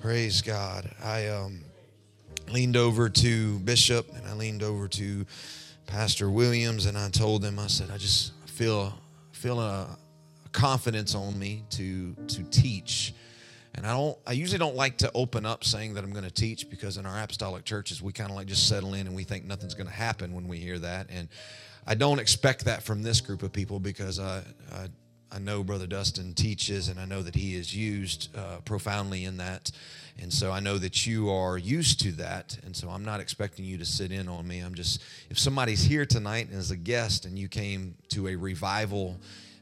Praise God. I leaned over to Bishop, and I leaned over to Pastor Williams, and I told them, I said, I just feel a confidence on me to teach. And I usually don't like to open up saying that I'm going to teach, because in our apostolic churches, we kind of like just settle in and we think nothing's going to happen when we hear that. And I don't expect that from this group of people, because I know Brother Dustin teaches, and I know that he is used profoundly in that. And so I know that you are used to that. And so I'm not expecting you to sit in on me. I'm just, if somebody's here tonight and is a guest and you came to a revival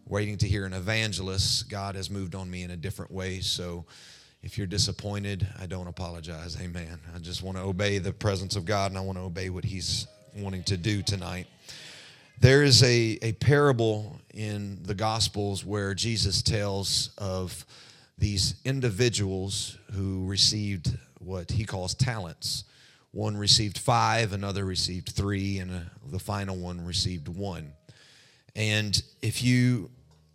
waiting to hear an evangelist, God has moved on me in a different way. So if you're disappointed, I don't apologize. Amen. I just want to obey the presence of God, and I want to obey what he's wanting to do tonight. There is a parable in the Gospels where Jesus tells of these individuals who received what he calls talents. One received 5, another received 3, and the final one received 1. And if you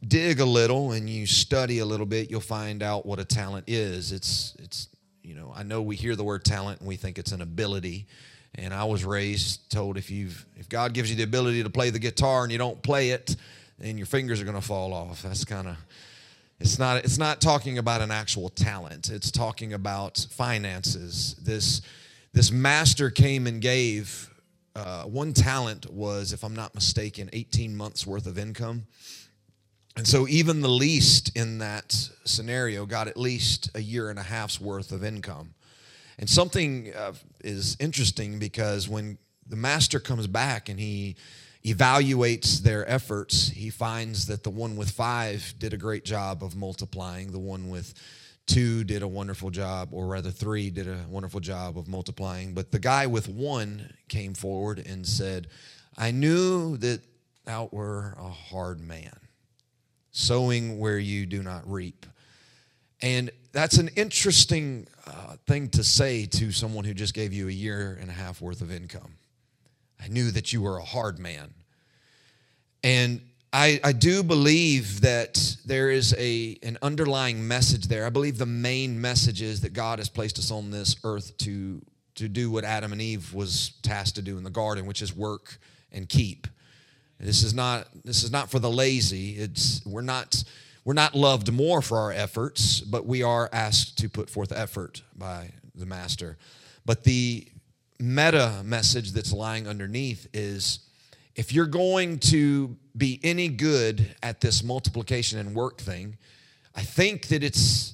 dig a little and you study a little bit, you'll find out what a talent is. It's you know, I know we hear the word talent and we think it's an ability. And I was raised, told if God gives you the ability to play the guitar and you don't play it, then your fingers are going to fall off. That's kind of, it's not talking about an actual talent. It's talking about finances. This master came and gave, one talent was, if I'm not mistaken, 18 months worth of income. And so even the least in that scenario got at least a year and a half's worth of income. And something is interesting, because when the master comes back and he evaluates their efforts, he finds that the one with 5 did a great job of multiplying. The one with 2 did a wonderful job, or rather 3 did a wonderful job of multiplying. But the guy with 1 came forward and said, I knew that thou wert a hard man, sowing where you do not reap. And that's an interesting thing to say to someone who just gave you a year and a half worth of income. I knew that you were a hard man. And I do believe that there is an underlying message there. I believe the main message is that God has placed us on this earth to do what Adam and Eve was tasked to do in the garden, which is work and keep. And this is not for the lazy. We're not loved more for our efforts, but we are asked to put forth effort by the master. But the meta message that's lying underneath is, if you're going to be any good at this multiplication and work thing, I think that it's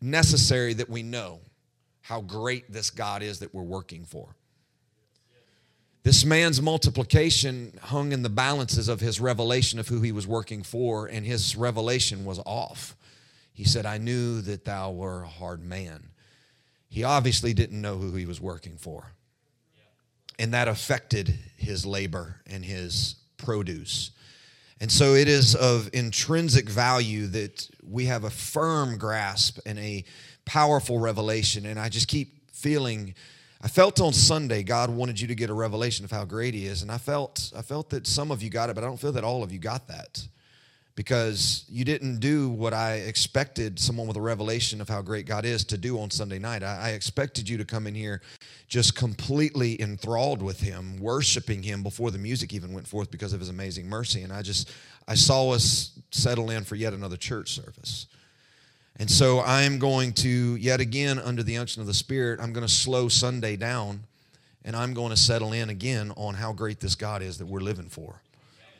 necessary that we know how great this God is that we're working for. This man's multiplication hung in the balances of his revelation of who he was working for, and his revelation was off. He said, I knew that thou were a hard man. He obviously didn't know who he was working for. And that affected his labor and his produce. And so it is of intrinsic value that we have a firm grasp and a powerful revelation. And I just keep feeling, I felt on Sunday God wanted you to get a revelation of how great he is, and I felt that some of you got it, but I don't feel that all of you got that, because you didn't do what I expected someone with a revelation of how great God is to do on Sunday night. I expected you to come in here just completely enthralled with him, worshiping him before the music even went forth because of his amazing mercy, and I saw us settle in for yet another church service. And so I'm going to, yet again, under the unction of the Spirit, I'm going to slow Sunday down, and I'm going to settle in again on how great this God is that we're living for,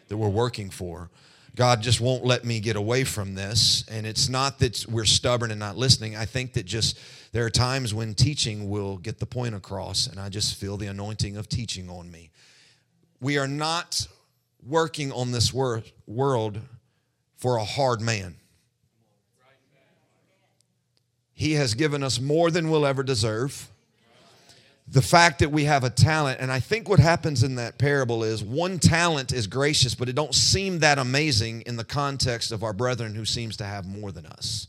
that we're working for. God just won't let me get away from this, and it's not that we're stubborn and not listening. I think that just there are times when teaching will get the point across, and I just feel the anointing of teaching on me. We are not working on this world for a hard man. He has given us more than we'll ever deserve. The fact that we have a talent, and I think what happens in that parable is one talent is gracious, but it don't seem that amazing in the context of our brethren who seems to have more than us.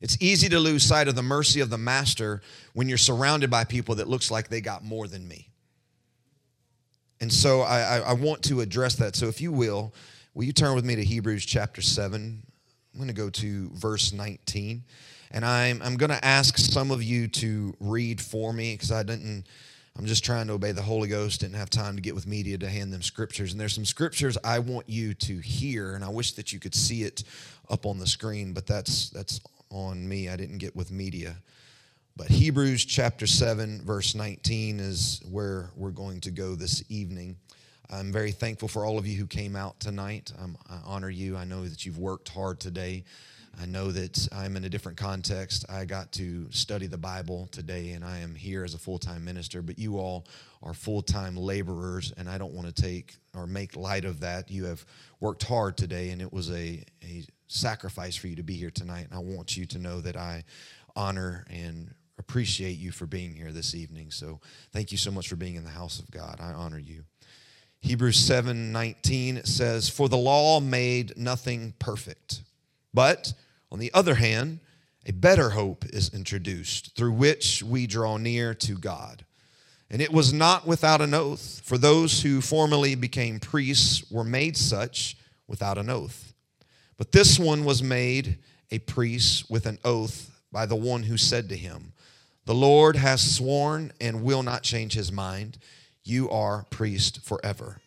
It's easy to lose sight of the mercy of the master when you're surrounded by people that looks like they got more than me. And so I want to address that. So if you will you turn with me to Hebrews chapter 7? I'm going to go to verse 19, and I'm going to ask some of you to read for me because I'm just trying to obey the Holy Ghost. Didn't have time to get with media to hand them scriptures. And there's some scriptures I want you to hear, and I wish that you could see it up on the screen, but that's on me. I didn't get with media. But Hebrews chapter 7, verse 19 is where we're going to go this evening. I'm very thankful for all of you who came out tonight. I honor you. I know that you've worked hard today. I know that I'm in a different context. I got to study the Bible today, and I am here as a full-time minister. But you all are full-time laborers, and I don't want to take or make light of that. You have worked hard today, and it was a sacrifice for you to be here tonight. And I want you to know that I honor and appreciate you for being here this evening. So thank you so much for being in the house of God. I honor you. Hebrews 7:19 says, "For the law made nothing perfect, but on the other hand, a better hope is introduced, through which we draw near to God. And it was not without an oath, for those who formerly became priests were made such without an oath. But this one was made a priest with an oath by the one who said to him, 'The Lord has sworn and will not change his mind. You are priest forever.'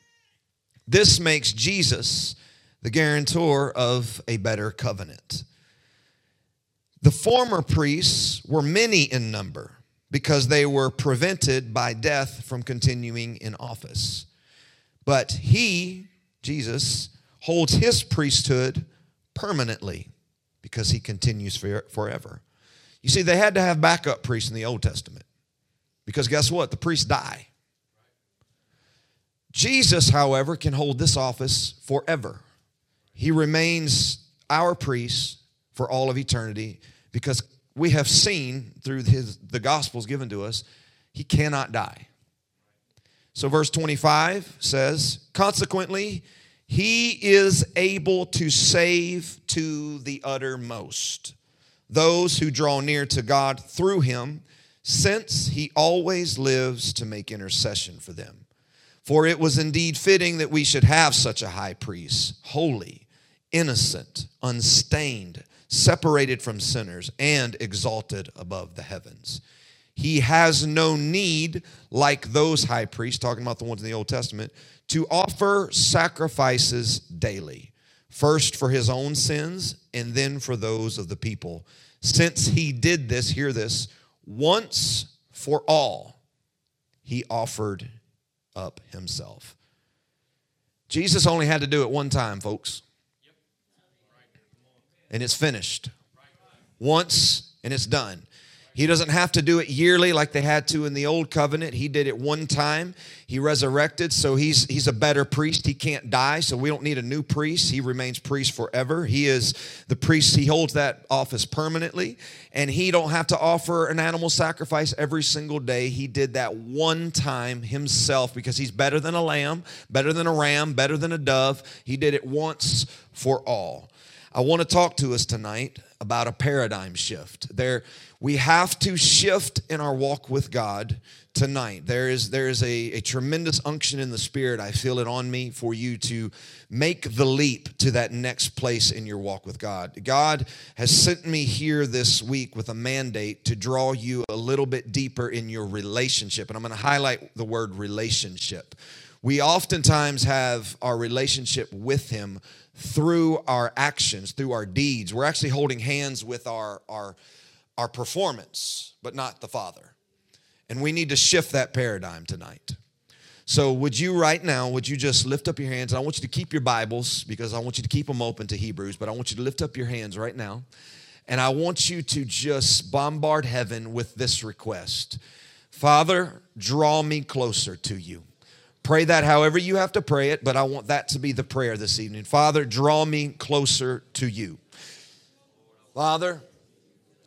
This makes Jesus the guarantor of a better covenant. The former priests were many in number because they were prevented by death from continuing in office. But he, Jesus, holds his priesthood permanently because he continues forever. You see, they had to have backup priests in the Old Testament because guess what? The priests die. Jesus, however, can hold this office forever. He remains our priest for all of eternity because we have seen through the Gospels given to us, he cannot die. So verse 25 says, "Consequently, he is able to save to the uttermost those who draw near to God through him, since he always lives to make intercession for them. For it was indeed fitting that we should have such a high priest, holy, innocent, unstained, separated from sinners, and exalted above the heavens. He has no need, like those high priests," talking about the ones in the Old Testament, "to offer sacrifices daily, first for his own sins and then for those of the people. Since he did this," hear this, "once for all, he offered up himself." Jesus only had to do it one time, folks. And it's finished. Once and it's done. He doesn't have to do it yearly like they had to in the old covenant. He did it one time. He resurrected, so he's a better priest. He can't die, so we don't need a new priest. He remains priest forever. He is the priest. He holds that office permanently, and he don't have to offer an animal sacrifice every single day. He did that one time himself because he's better than a lamb, better than a ram, better than a dove. He did it once for all. I want to talk to us tonight about a paradigm shift. We have to shift in our walk with God tonight. There is a tremendous unction in the Spirit. I feel it on me for you to make the leap to that next place in your walk with God. God has sent me here this week with a mandate to draw you a little bit deeper in your relationship. And I'm going to highlight the word relationship. We oftentimes have our relationship with him through our actions, through our deeds. We're actually holding hands with our performance, but not the Father. And we need to shift that paradigm tonight. So would you just lift up your hands? And I want you to keep your Bibles because I want you to keep them open to Hebrews, but I want you to lift up your hands right now. And I want you to just bombard heaven with this request. Father, draw me closer to you. Pray that however you have to pray it, but I want that to be the prayer this evening. Father, draw me closer to you. Father,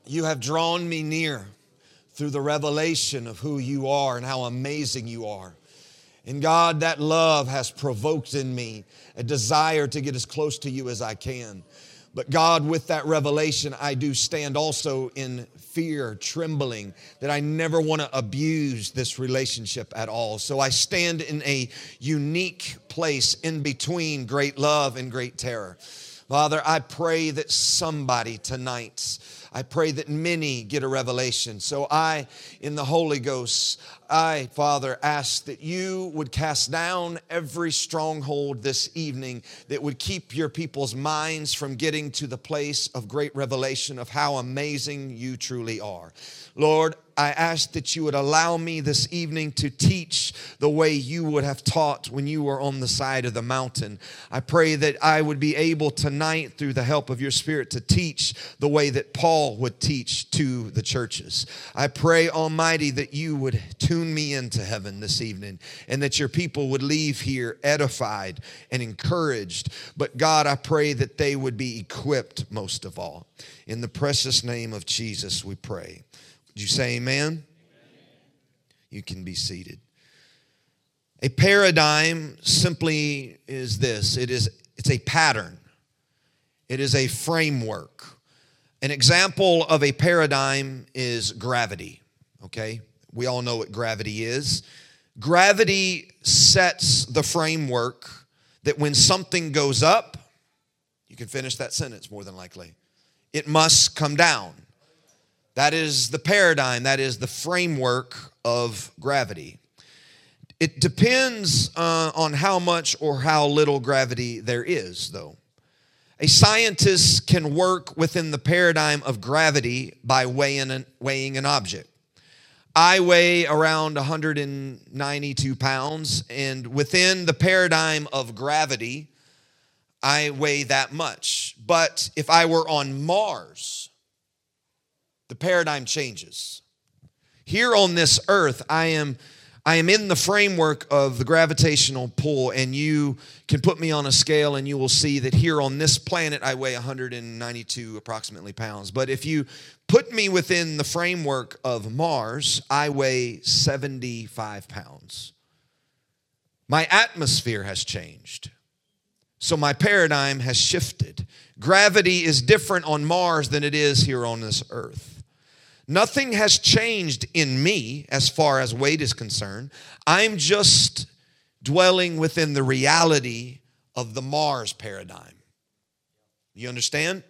you have drawn me near through the revelation of who you are and how amazing you are. And God, that love has provoked in me a desire to get as close to you as I can. But God, with that revelation, I do stand also in fear, trembling, that I never want to abuse this relationship at all. So I stand in a unique place in between great love and great terror. Father, I pray that somebody tonight, I pray that many get a revelation. So I, in the Holy Ghost, I, Father, ask that you would cast down every stronghold this evening that would keep your people's minds from getting to the place of great revelation of how amazing you truly are. Lord, I ask that you would allow me this evening to teach the way you would have taught when you were on the side of the mountain. I pray that I would be able tonight, through the help of your Spirit, to teach the way that Paul would teach to the churches. I pray, Almighty, that you would tune me into heaven this evening and that your people would leave here edified and encouraged. But God, I pray that they would be equipped most of all. In the precious name of Jesus, we pray. Would you say amen? Amen? You can be seated. A paradigm simply is this. It's a pattern. It is a framework. An example of a paradigm is gravity, okay? We all know what gravity is. Gravity sets the framework that when something goes up, you can finish that sentence more than likely, it must come down. That is the paradigm. That is the framework of gravity. It depends on how much or how little gravity there is, though. A scientist can work within the paradigm of gravity by weighing an object. I weigh around 192 pounds, and within the paradigm of gravity, I weigh that much. But if I were on Mars, the paradigm changes. Here on this earth, I am in the framework of the gravitational pull, and you can put me on a scale and you will see that here on this planet I weigh 192 approximately pounds. But if you put me within the framework of Mars, I weigh 75 pounds. My atmosphere has changed. So my paradigm has shifted. Gravity is different on Mars than it is here on this earth. Nothing has changed in me as far as weight is concerned. I'm just dwelling within the reality of the Mars paradigm. You understand?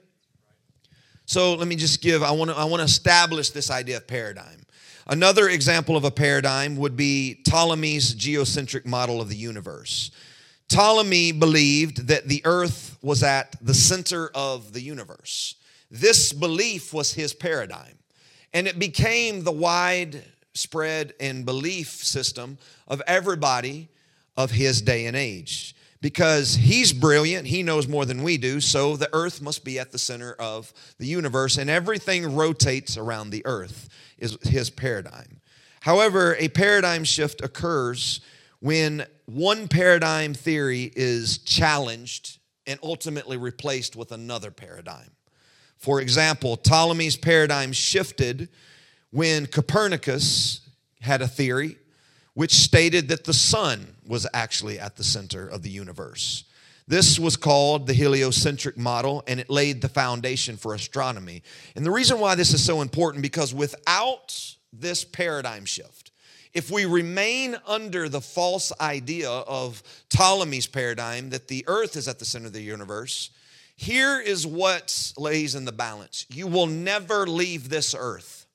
So let me just give, I want to establish this idea of paradigm. Another example of a paradigm would be Ptolemy's geocentric model of the universe. Ptolemy believed that the earth was at the center of the universe. This belief was his paradigm. And it became the widespread and belief system of everybody of his day and age. Because he's brilliant, he knows more than we do, so the earth must be at the center of the universe, and everything rotates around the earth, is his paradigm. However, a paradigm shift occurs when one paradigm theory is challenged and ultimately replaced with another paradigm. For example, Ptolemy's paradigm shifted when Copernicus had a theory which stated that the sun was actually at the center of the universe. This was called the heliocentric model, and it laid the foundation for astronomy. And the reason why this is so important, because without this paradigm shift, if we remain under the false idea of Ptolemy's paradigm that the earth is at the center of the universe, here is what lays in the balance. You will never leave this earth.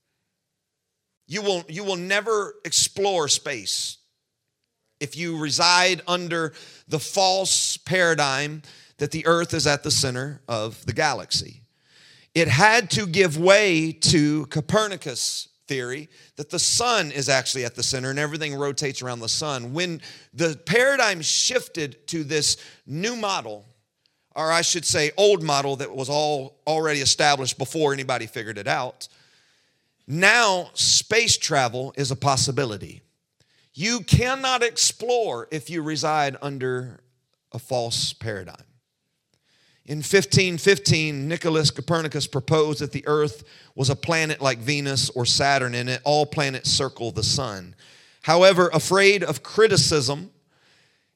You will never explore space if you reside under the false paradigm that the earth is at the center of the galaxy. It had to give way to Copernicus' theory that the sun is actually at the center and everything rotates around the sun. When the paradigm shifted to this new model, or I should say old model that was all already established before anybody figured it out, now space travel is a possibility. You cannot explore if you reside under a false paradigm. In 1515, Nicolaus Copernicus proposed that the earth was a planet like Venus or Saturn, and that all planets circle the sun. However, afraid of criticism,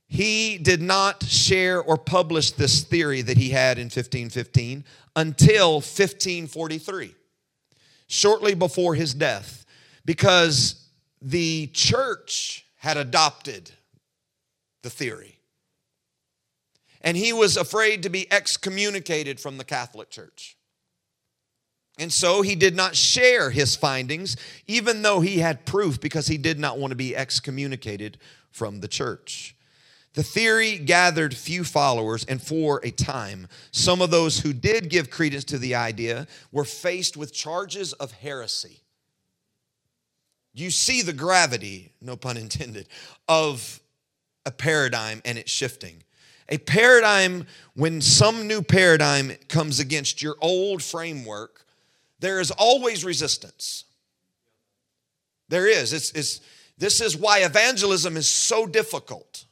he did not share or publish this theory that he had in 1515 until 1543, shortly before his death, because the church had adopted the theory. and he was afraid to be excommunicated from the Catholic Church. And so he did not share his findings, even though he had proof, because he did not want to be excommunicated from the church. The theory gathered few followers, and for a time, some of those who did give credence to the idea were faced with charges of heresy. You see the gravity, no pun intended, of a paradigm and its shifting. A paradigm, when some new paradigm comes against your old framework, there is always resistance. There is. This is why evangelism is so difficult.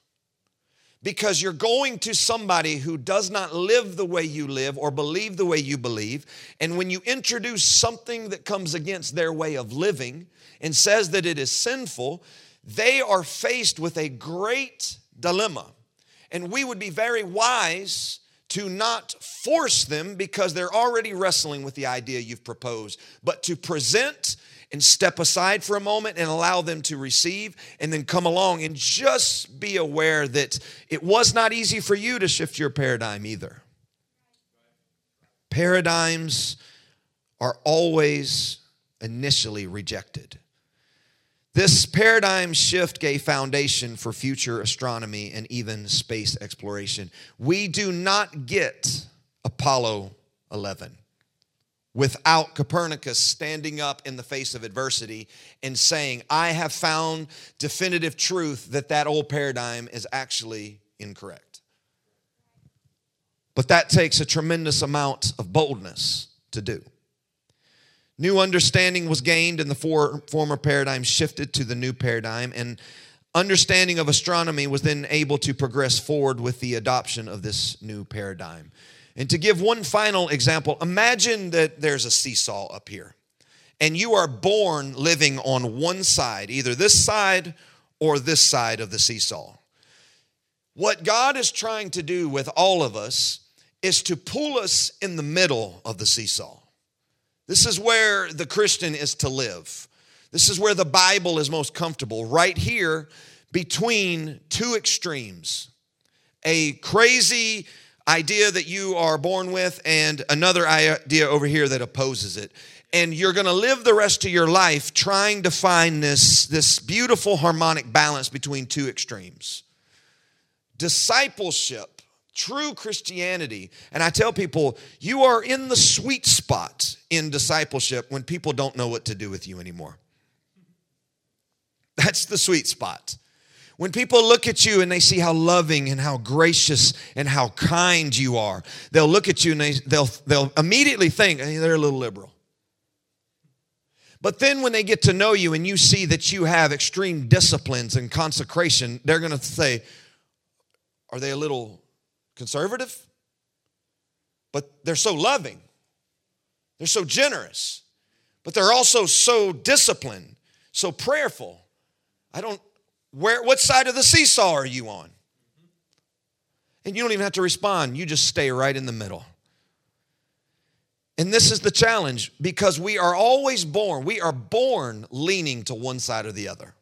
Because you're going to somebody who does not live the way you live or believe the way you believe. And when you introduce something that comes against their way of living and says that it is sinful, they are faced with a great dilemma. And we would be very wise to not force them, because they're already wrestling with the idea you've proposed, but to present and step aside for a moment and allow them to receive and then come along, and just be aware that it was not easy for you to shift your paradigm either. Paradigms are always initially rejected. This paradigm shift gave foundation for future astronomy and even space exploration. We do not get Apollo 11. Without Copernicus standing up in the face of adversity and saying, I have found definitive truth that old paradigm is actually incorrect. But that takes a tremendous amount of boldness to do. New understanding was gained, and the former paradigm shifted to the new paradigm, and understanding of astronomy was then able to progress forward with the adoption of this new paradigm. And to give one final example, imagine that there's a seesaw up here, and you are born living on one side, either this side or this side of the seesaw. What God is trying to do with all of us is to pull us in the middle of the seesaw. This is where the Christian is to live. This is where the Bible is most comfortable, right here between two extremes, a crazy idea that you are born with and another idea over here that opposes it. And you're going to live the rest of your life trying to find this beautiful harmonic balance between two extremes. Discipleship, true Christianity, and I tell people, you are in the sweet spot in discipleship when people don't know what to do with you anymore. That's the sweet spot. When people look at you and they see how loving and how gracious and how kind you are, they'll look at you and they'll immediately think, hey, they're a little liberal. But then when they get to know you and you see that you have extreme disciplines and consecration, they're going to say, are they a little conservative? But they're so loving. They're so generous. But they're also so disciplined, so prayerful. What side of the seesaw are you on? And you don't even have to respond. You just stay right in the middle. And this is the challenge, because we are born leaning to one side or the other.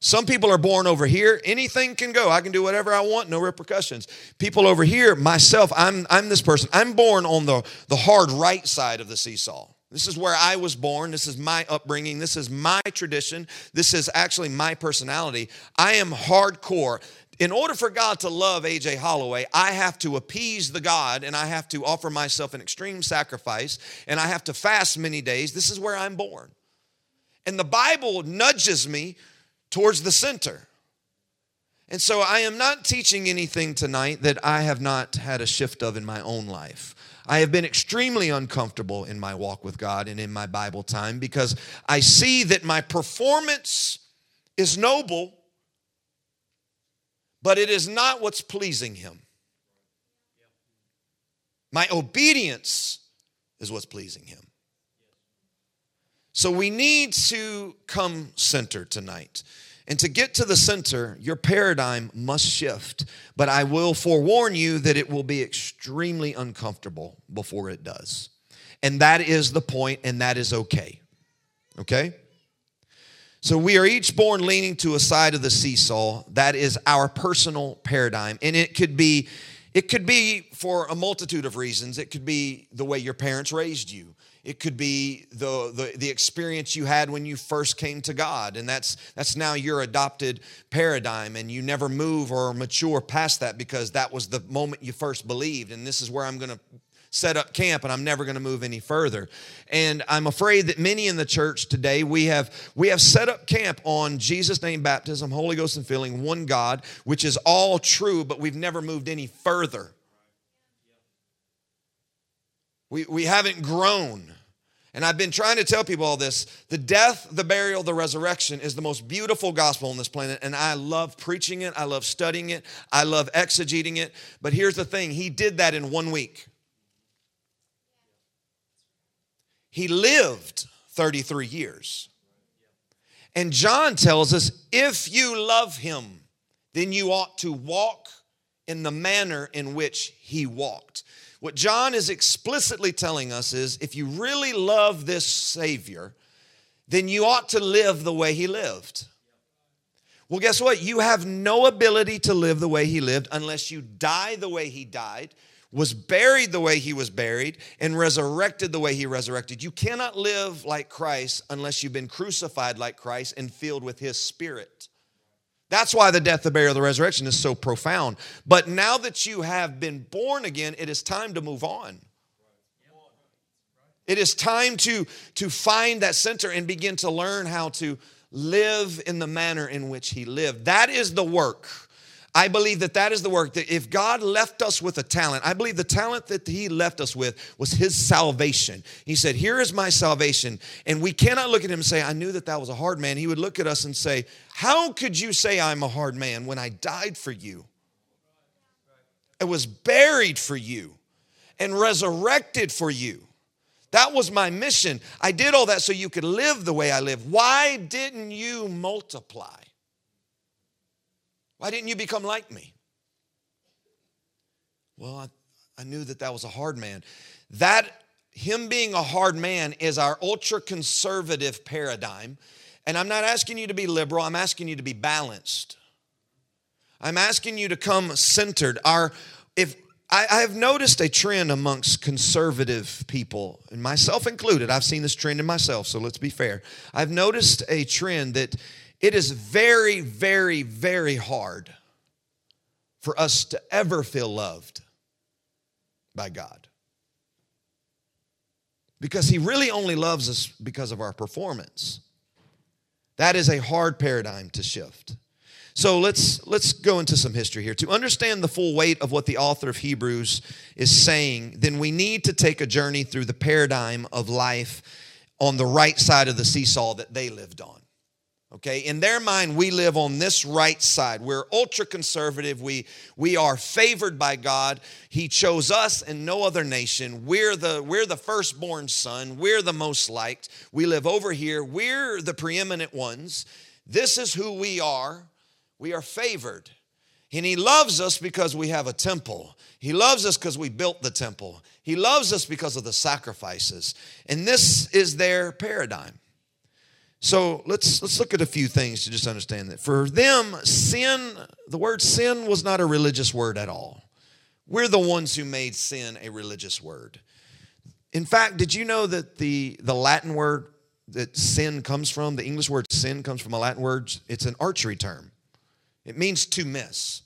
Some people are born over here. Anything can go. I can do whatever I want, no repercussions. People over here, myself, I'm this person. I'm born on the hard right side of the seesaw. This is where I was born. This is my upbringing. This is my tradition. This is actually my personality. I am hardcore. In order for God to love A.J. Holloway, I have to appease the God, and I have to offer myself an extreme sacrifice, and I have to fast many days. This is where I'm born. And the Bible nudges me towards the center. And so I am not teaching anything tonight that I have not had a shift of in my own life. I have been extremely uncomfortable in my walk with God and in my Bible time, because I see that my performance is noble, but it is not what's pleasing Him. My obedience is what's pleasing Him. So we need to come center tonight. And to get to the center, your paradigm must shift. But I will forewarn you that it will be extremely uncomfortable before it does. And that is the point, and that is okay. Okay? So we are each born leaning to a side of the seesaw. That is our personal paradigm. And it could be It could be for a multitude of reasons. It could be the way your parents raised you. It could be the experience you had when you first came to God, and that's now your adopted paradigm, and you never move or mature past that because that was the moment you first believed, and this is where I'm going to set up camp, and I'm never going to move any further. And I'm afraid that many in the church today, we have set up camp on Jesus' name, baptism, Holy Ghost and filling, one God, which is all true, but we've never moved any further. We haven't grown. And I've been trying to tell people all this. The death, the burial, the resurrection is the most beautiful gospel on this planet. And I love preaching it. I love studying it. I love exegeting it. But here's the thing. He did that in 1 week. He lived 33 years. And John tells us, if you love him, then you ought to walk in the manner in which he walked. What John is explicitly telling us is, if you really love this Savior, then you ought to live the way he lived. Well, guess what? You have no ability to live the way he lived unless you die the way he died, was buried the way he was buried, and resurrected the way he resurrected. You cannot live like Christ unless you've been crucified like Christ and filled with his Spirit. That's why the death, the burial, the resurrection is so profound. But now that you have been born again, it is time to move on. It is time to find that center and begin to learn how to live in the manner in which he lived. That is the work. I believe that is the work, that if God left us with a talent, I believe the talent that he left us with was his salvation. He said, here is my salvation. And we cannot look at him and say, I knew that was a hard man. He would look at us and say, how could you say I'm a hard man when I died for you? I was buried for you and resurrected for you. That was my mission. I did all that so you could live the way I live. Why didn't you multiply? Why didn't you become like me? Well, I knew that was a hard man. That him being a hard man is our ultra-conservative paradigm. And I'm not asking you to be liberal. I'm asking you to be balanced. I'm asking you to come centered. I have noticed a trend amongst conservative people, and myself included. I've seen this trend in myself, so let's be fair. I've noticed a trend that it is very, very, very hard for us to ever feel loved by God, because he really only loves us because of our performance. That is a hard paradigm to shift. So let's go into some history here. To understand the full weight of what the author of Hebrews is saying, then we need to take a journey through the paradigm of life on the right side of the seesaw that they lived on. Okay, in their mind, we live on this right side. We're ultra-conservative. We are favored by God. He chose us and no other nation. We're the firstborn son. We're the most liked. We live over here. We're the preeminent ones. This is who we are. We are favored. And he loves us because we have a temple. He loves us because we built the temple. He loves us because of the sacrifices. And this is their paradigm. So let's look at a few things to just understand that. For them, the word sin was not a religious word at all. We're the ones who made sin a religious word. In fact, did you know that the Latin word that sin comes from, the English word sin comes from a Latin word? It's an archery term. It means to miss,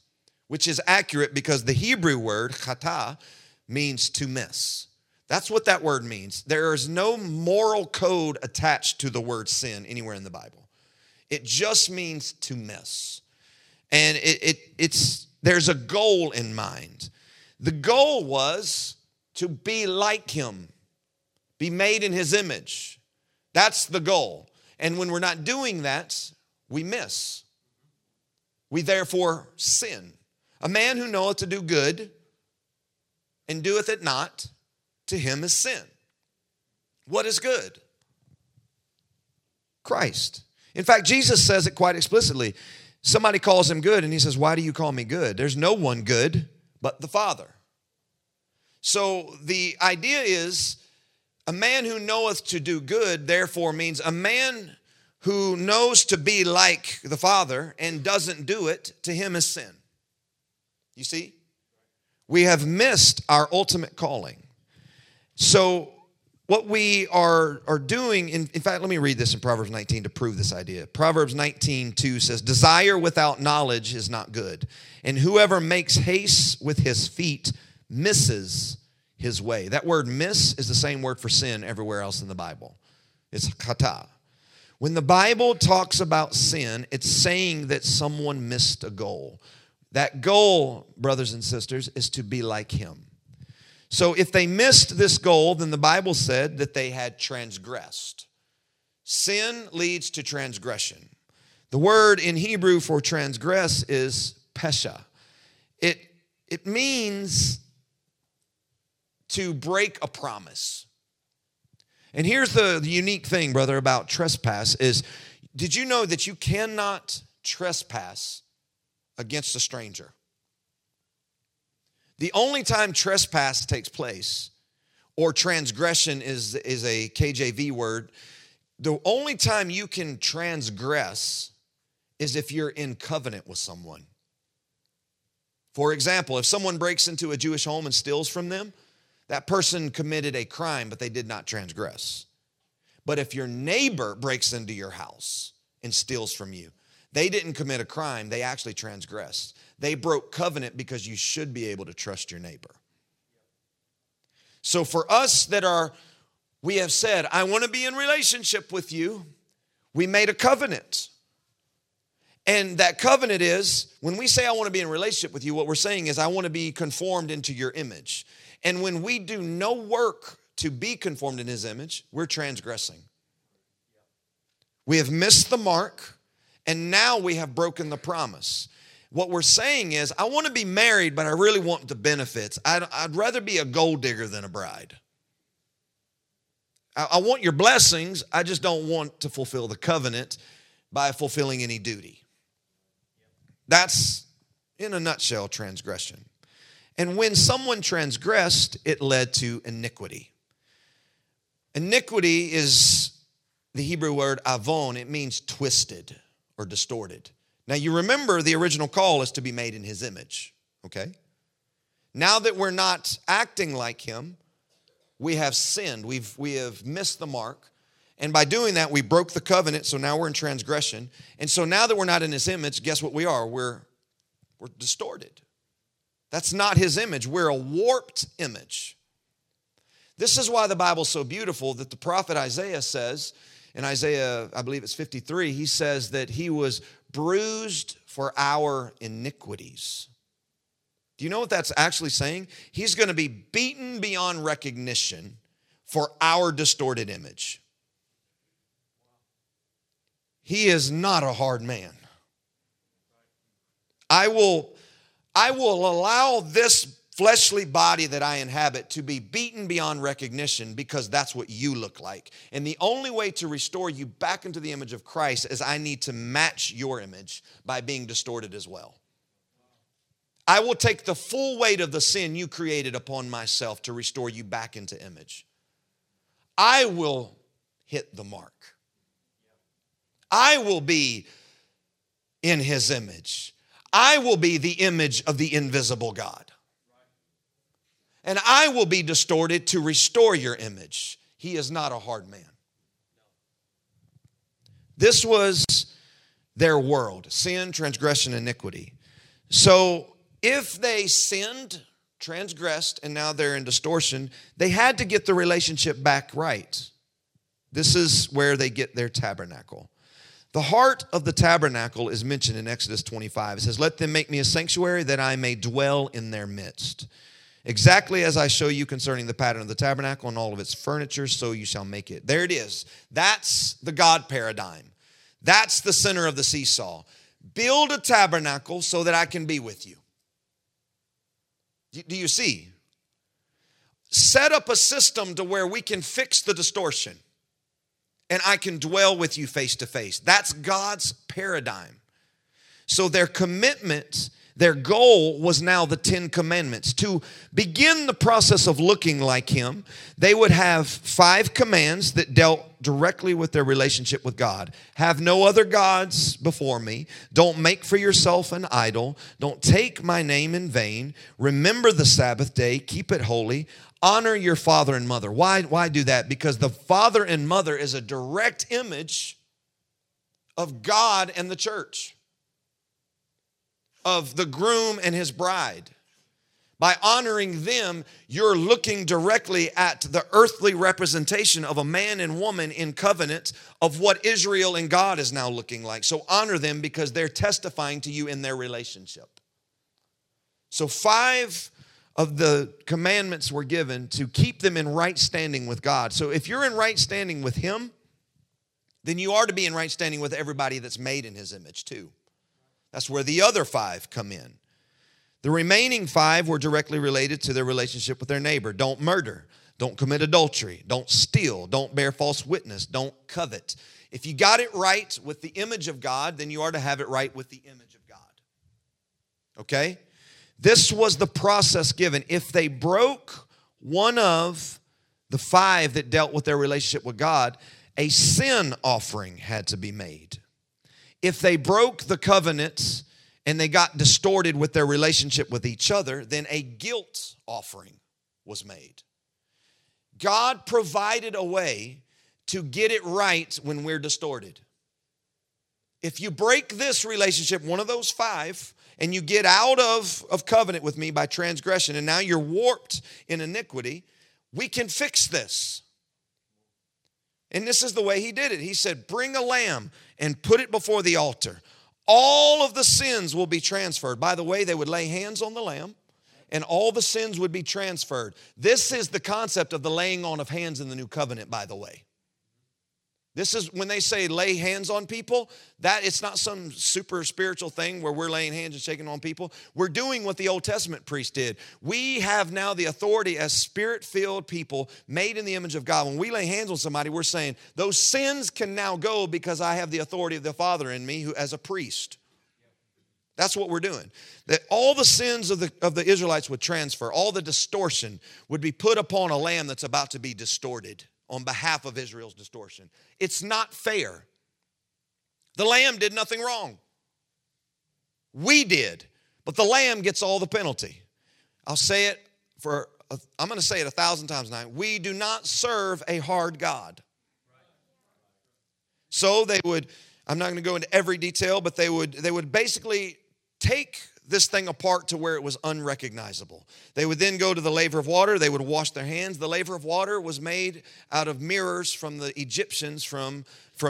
which is accurate because the Hebrew word chata means to miss. That's what that word means. There is no moral code attached to the word sin anywhere in the Bible. It just means to miss. And there's a goal in mind. The goal was to be like him, be made in his image. That's the goal. And when we're not doing that, we miss. We therefore sin. A man who knoweth to do good and doeth it not, to him is sin. What is good? Christ. In fact, Jesus says it quite explicitly. Somebody calls him good, and he says, why do you call me good? There's no one good but the Father. So the idea is, a man who knoweth to do good, therefore, means a man who knows to be like the Father and doesn't do it, to him is sin. You see? we have missed our ultimate calling. So what we are doing, in fact, let me read this in Proverbs 19 to prove this idea. Proverbs 19:2 says, "Desire without knowledge is not good, and whoever makes haste with his feet misses his way." That word miss is the same word for sin everywhere else in the Bible. It's chata. When the Bible talks about sin, it's saying that someone missed a goal. That goal, brothers and sisters, is to be like him. So if they missed this goal, then the Bible said that they had transgressed. Sin leads to transgression. The word in Hebrew for transgress is pesha. It means to break a promise. And here's the unique thing, brother, about trespass is, did you know that you cannot trespass against a stranger? The only time trespass takes place, or transgression is a KJV word, the only time you can transgress is if you're in covenant with someone. For example, if someone breaks into a Jewish home and steals from them, that person committed a crime, but they did not transgress. But if your neighbor breaks into your house and steals from you, they didn't commit a crime, they actually transgressed. They broke covenant because you should be able to trust your neighbor. So for us we have said, I want to be in relationship with you, we made a covenant. And that covenant is, when we say I want to be in relationship with you, what we're saying is I want to be conformed into your image. And when we do no work to be conformed in his image, we're transgressing. We have missed the mark. And now we have broken the promise. What we're saying is, I want to be married, but I really want the benefits. I'd rather be a gold digger than a bride. I want your blessings. I just don't want to fulfill the covenant by fulfilling any duty. That's, in a nutshell, transgression. And when someone transgressed, it led to iniquity. Iniquity is the Hebrew word avon. It means twisted. Or distorted. Now you remember the original call is to be made in his image, okay? Now that we're not acting like him, we have sinned. We have missed the mark. And by doing that, we broke the covenant, so now we're in transgression. And so now that we're not in his image, guess what we are? We're distorted. That's not his image. We're a warped image. This is why the Bible's so beautiful that the prophet Isaiah says, in Isaiah, I believe it's 53, he says that he was bruised for our iniquities. Do you know what that's actually saying? He's going to be beaten beyond recognition for our distorted image. He is not a hard man. I will allow this fleshly body that I inhabit to be beaten beyond recognition because that's what you look like. And the only way to restore you back into the image of Christ is I need to match your image by being distorted as well. I will take the full weight of the sin you created upon myself to restore you back into image. I will hit the mark. I will be in his image. I will be the image of the invisible God. And I will be distorted to restore your image. He is not a hard man. This was their world: sin, transgression, iniquity. So if they sinned, transgressed, and now they're in distortion, they had to get the relationship back right. This is where they get their tabernacle. The heart of the tabernacle is mentioned in Exodus 25. It says, "Let them make me a sanctuary that I may dwell in their midst. Exactly as I show you concerning the pattern of the tabernacle and all of its furniture, so you shall make it." There it is. That's the God paradigm. That's the center of the seesaw. Build a tabernacle so that I can be with you. Do you see? Set up a system to where we can fix the distortion and I can dwell with you face to face. That's God's paradigm. So their commitment Their goal was now the Ten Commandments. To begin the process of looking like him, they would have 5 commands that dealt directly with their relationship with God. Have no other gods before me. Don't make for yourself an idol. Don't take my name in vain. Remember the Sabbath day. Keep it holy. Honor your father and mother. Why do that? Because the father and mother is a direct image of God and the church, of the groom and his bride. By honoring them, you're looking directly at the earthly representation of a man and woman in covenant of what Israel and God is now looking like. So honor them because they're testifying to you in their relationship. So 5 of the commandments were given to keep them in right standing with God. So if you're in right standing with him, then you are to be in right standing with everybody that's made in his image too. That's where the other 5 come in. The remaining 5 were directly related to their relationship with their neighbor. Don't murder. Don't commit adultery. Don't steal. Don't bear false witness. Don't covet. If you got it right with the image of God, then you are to have it right with the image of God. Okay? This was the process given. If they broke one of the 5 that dealt with their relationship with God, a sin offering had to be made. If they broke the covenants and they got distorted with their relationship with each other, then a guilt offering was made. God provided a way to get it right when we're distorted. If you break this relationship, one of those 5, and you get out of covenant with me by transgression, and now you're warped in iniquity, we can fix this. And this is the way he did it. He said, bring a lamb and put it before the altar. All of the sins will be transferred. By the way, they would lay hands on the lamb and all the sins would be transferred. This is the concept of the laying on of hands in the new covenant, by the way. This is when they say lay hands on people, that it's not some super spiritual thing where we're laying hands and shaking on people. We're doing what the Old Testament priest did. We have now the authority as spirit-filled people made in the image of God. When we lay hands on somebody, we're saying those sins can now go because I have the authority of the Father in me who as a priest. That's what we're doing. That all the sins of the Israelites would transfer. All the distortion would be put upon a lamb that's about to be distorted on behalf of Israel's distortion. It's not fair. The lamb did nothing wrong. We did, but the lamb gets all the penalty. I'll say it I'm going to say it 1,000 times tonight. We do not serve a hard God. So they would, I'm not going to go into every detail, but they would basically take this thing apart to where it was unrecognizable. They would then go to the laver of water. They would wash their hands. The laver of water was made out of mirrors from the Egyptians from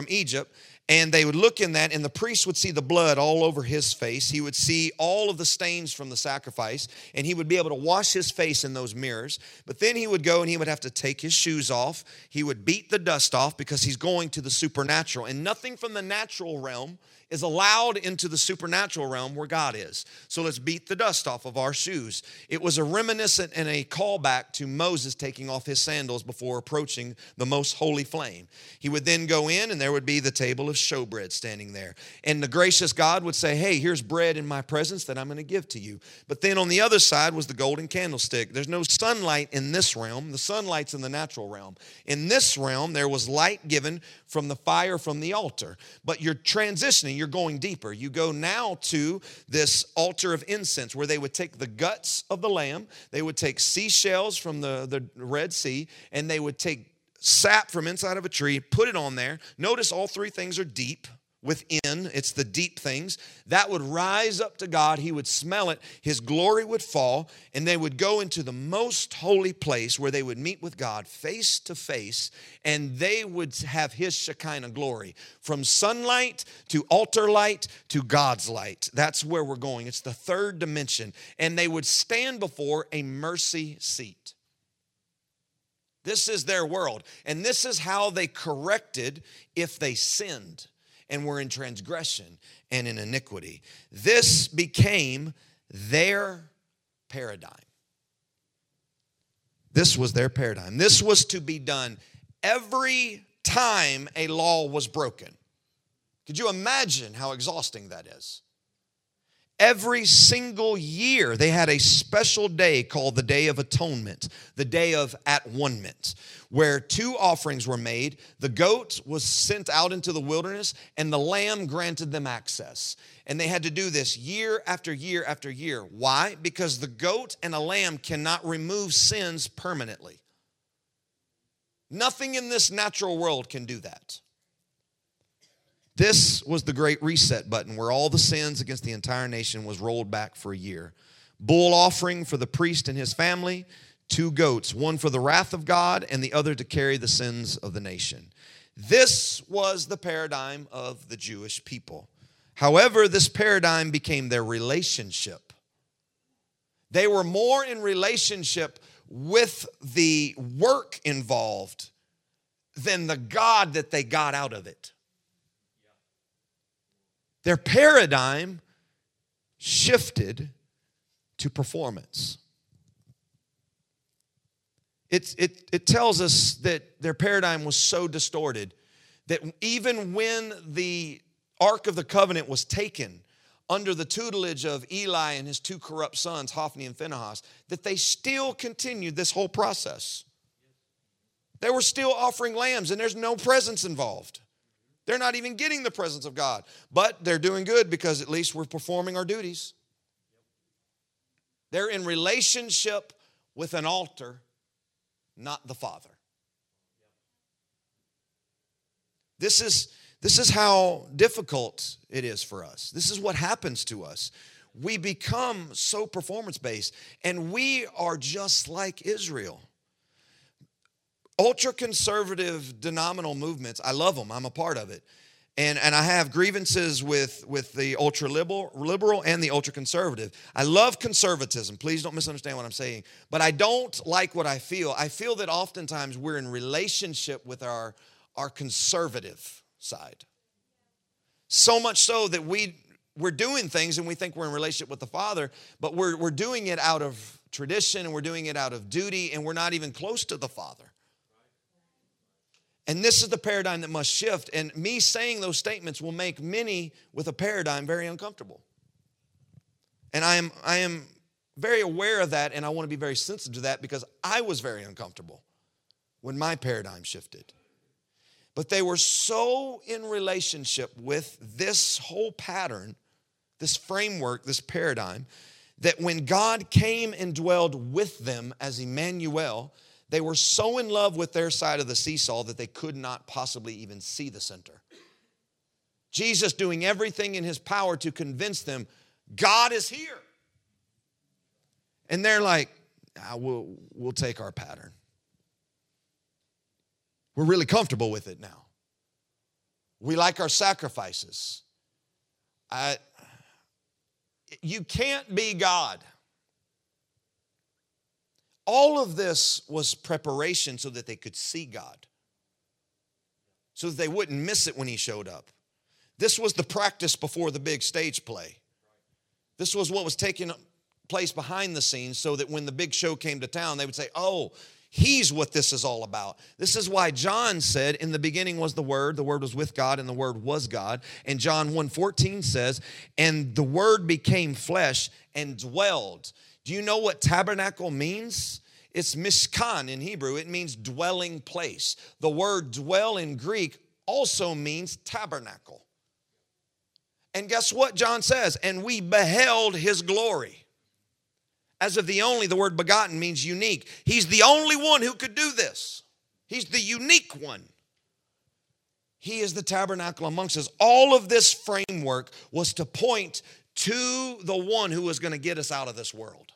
Egypt. And they would look in that, and the priest would see the blood all over his face. He would see all of the stains from the sacrifice, and he would be able to wash his face in those mirrors. But then he would go, and he would have to take his shoes off. He would beat the dust off because he's going to the supernatural. And nothing from the natural realm is allowed into the supernatural realm where God is. So let's beat the dust off of our shoes. It was a reminiscent and a callback to Moses taking off his sandals before approaching the most holy flame. He would then go in, and there would be the table of showbread standing there. And the gracious God would say, hey, here's bread in my presence that I'm going to give to you. But then on the other side was the golden candlestick. There's no sunlight in this realm. The sunlight's in the natural realm. In this realm, there was light given from the fire from the altar. But you're transitioning. You're going deeper. You go now to this altar of incense where they would take the guts of the lamb. They would take seashells from the Red Sea, and they would take sap from inside of a tree, put it on there. Notice all 3 things are deep within. It's the deep things. That would rise up to God. He would smell it. His glory would fall, and they would go into the most holy place where they would meet with God face to face, and they would have his Shekinah glory. From sunlight to altar light to God's light. That's where we're going. It's the 3rd dimension. And they would stand before a mercy seat. This is their world. And this is how they corrected if they sinned and were in transgression and in iniquity. This became their paradigm. This was their paradigm. This was to be done every time a law was broken. Could you imagine how exhausting that is? Every single year, they had a special day called the Day of Atonement, the Day of At-one-ment, where two offerings were made. The goat was sent out into the wilderness, and the lamb granted them access. And they had to do this year after year after year. Why? Because the goat and a lamb cannot remove sins permanently. Nothing in this natural world can do that. This was the great reset button where all the sins against the entire nation was rolled back for a year. Bull offering for the priest and his family, two goats, one for the wrath of God and the other to carry the sins of the nation. This was the paradigm of the Jewish people. However, this paradigm became their relationship. They were more in relationship with the work involved than the God that they got out of it. Their paradigm shifted to performance. It tells us that their paradigm was so distorted that even when the Ark of the Covenant was taken under the tutelage of Eli and his two corrupt sons, Hophni and Phinehas, that they still continued this whole process. They were still offering lambs, and there's no presence involved. They're not even getting the presence of God, but they're doing good because at least we're performing our duties. They're in relationship with an altar, not the Father. This is how difficult it is for us. This is what happens to us. We become so performance-based, and we are just like Israel. Ultra-conservative denominational movements, I love them. I'm a part of it. And I have grievances with the ultra-liberal and the ultra-conservative. I love conservatism. Please don't misunderstand what I'm saying. But I don't like what I feel. I feel that oftentimes we're in relationship with our conservative side. So much so that we're doing things and we think we're in relationship with the Father, but we're doing it out of tradition and we're doing it out of duty, and we're not even close to the Father. And this is the paradigm that must shift. And me saying those statements will make many with a paradigm very uncomfortable. And I am very aware of that, and I want to be very sensitive to that because I was very uncomfortable when my paradigm shifted. But they were so in relationship with this whole pattern, this framework, this paradigm, that when God came and dwelled with them as Emmanuel, they were so in love with their side of the seesaw that they could not possibly even see the center. Jesus doing everything in his power to convince them, God is here. And they're like, we'll take our pattern. We're really comfortable with it now. We like our sacrifices. You can't be God. All of this was preparation so that they could see God, so that they wouldn't miss it when he showed up. This was the practice before the big stage play. This was what was taking place behind the scenes so that when the big show came to town, they would say, oh, he's what this is all about. This is why John said, in the beginning was the Word was with God, and the Word was God. And John 1:14 says, and the Word became flesh and dwelled. Do you know what tabernacle means? It's mishkan in Hebrew. It means dwelling place. The word dwell in Greek also means tabernacle. And guess what John says? And we beheld his glory. As of the only, the word begotten means unique. He's the only one who could do this. He's the unique one. He is the tabernacle amongst us. All of this framework was to point to the one who was going to get us out of this world.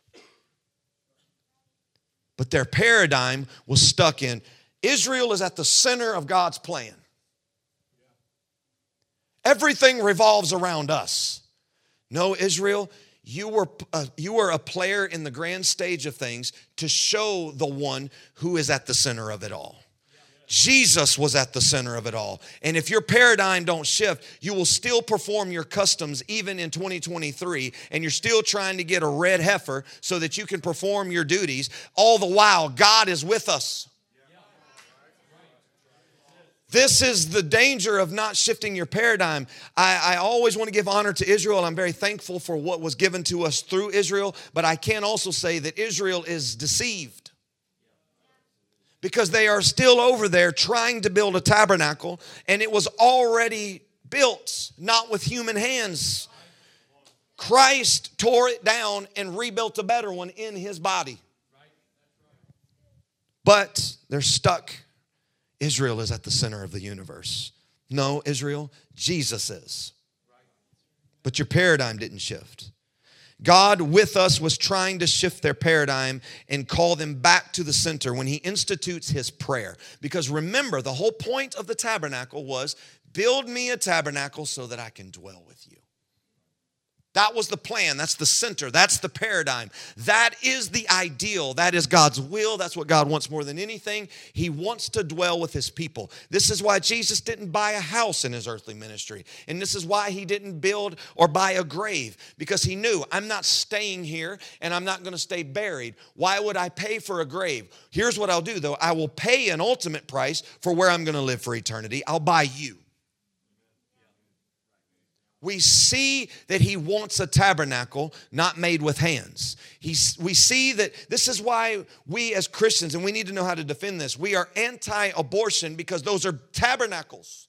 But their paradigm was stuck in, Israel is at the center of God's plan. Everything revolves around us. No, Israel, you were a player in the grand stage of things to show the one who is at the center of it all. Jesus was at the center of it all. And if your paradigm don't shift, you will still perform your customs even in 2023, and you're still trying to get a red heifer so that you can perform your duties. All the while, God is with us. This is the danger of not shifting your paradigm. I always want to give honor to Israel. I'm very thankful for what was given to us through Israel, but I can also say that Israel is deceived because they are still over there trying to build a tabernacle, and it was already built, not with human hands. Christ tore it down and rebuilt a better one in his body. But they're stuck. Israel is at the center of the universe. No, Israel, Jesus is. But your paradigm didn't shift. God with us was trying to shift their paradigm and call them back to the center when he institutes his prayer. Because remember, the whole point of the tabernacle was, build me a tabernacle so that I can dwell with you. That was the plan. That's the center. That's the paradigm. That is the ideal. That is God's will. That's what God wants more than anything. He wants to dwell with his people. This is why Jesus didn't buy a house in his earthly ministry. And this is why he didn't build or buy a grave, because he knew, I'm not staying here and I'm not going to stay buried. Why would I pay for a grave? Here's what I'll do, though. I will pay an ultimate price for where I'm going to live for eternity. I'll buy you. We see that he wants a tabernacle not made with hands. We see that this is why we as Christians, and we need to know how to defend this, we are anti-abortion because those are tabernacles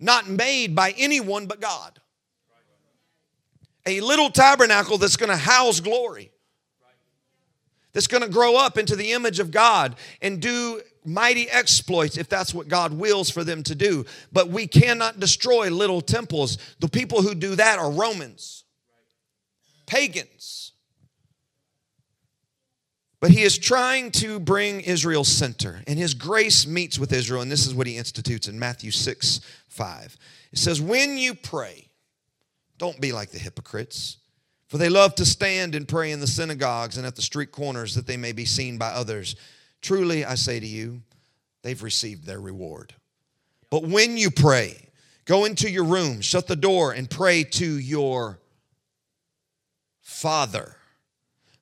not made by anyone but God. A little tabernacle that's going to house glory, that's going to grow up into the image of God and do mighty exploits if that's what God wills for them to do. But we cannot destroy little temples. The people who do that are Romans, pagans. But he is trying to bring Israel center, and his grace meets with Israel, and this is what he institutes in Matthew 6:5. It says, when you pray, don't be like the hypocrites, for they love to stand and pray in the synagogues and at the street corners that they may be seen by others. Truly, I say to you, they've received their reward. But when you pray, go into your room, shut the door, and pray to your Father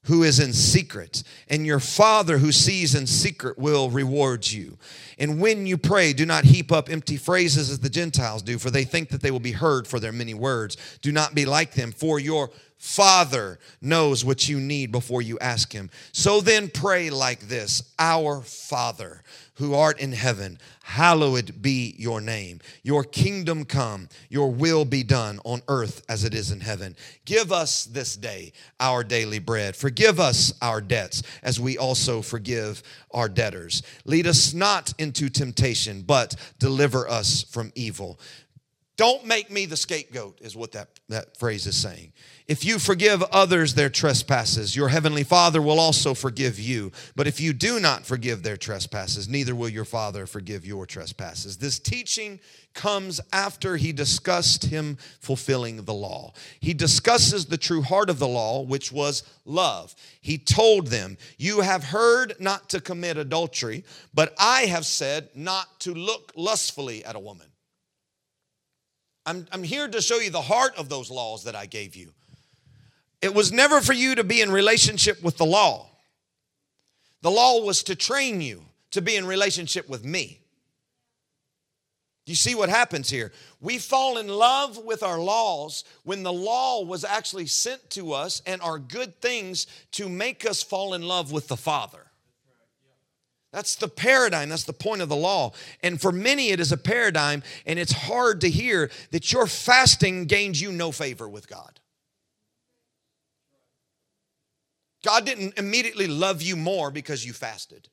who is in secret. And your Father who sees in secret will reward you. And when you pray, do not heap up empty phrases as the Gentiles do, for they think that they will be heard for their many words. Do not be like them, for your Father knows what you need before you ask him. So then pray like this: Our Father who art in heaven, hallowed be your name. Your kingdom come, your will be done on earth as it is in heaven. Give us this day our daily bread. Forgive us our debts as we also forgive our debtors. Lead us not into temptation, but deliver us from evil. Don't make me the scapegoat is what that phrase is saying. If you forgive others their trespasses, your heavenly Father will also forgive you. But if you do not forgive their trespasses, neither will your Father forgive your trespasses. This teaching comes after he discussed him fulfilling the law. He discusses the true heart of the law, which was love. He told them, you have heard not to commit adultery, but I have said not to look lustfully at a woman. I'm here to show you the heart of those laws that I gave you. It was never for you to be in relationship with the law. The law was to train you to be in relationship with me. You see what happens here? We fall in love with our laws when the law was actually sent to us and are good things to make us fall in love with the Father. That's the paradigm. That's the point of the law. And for many, it is a paradigm, and it's hard to hear that your fasting gains you no favor with God. God didn't immediately love you more because you fasted.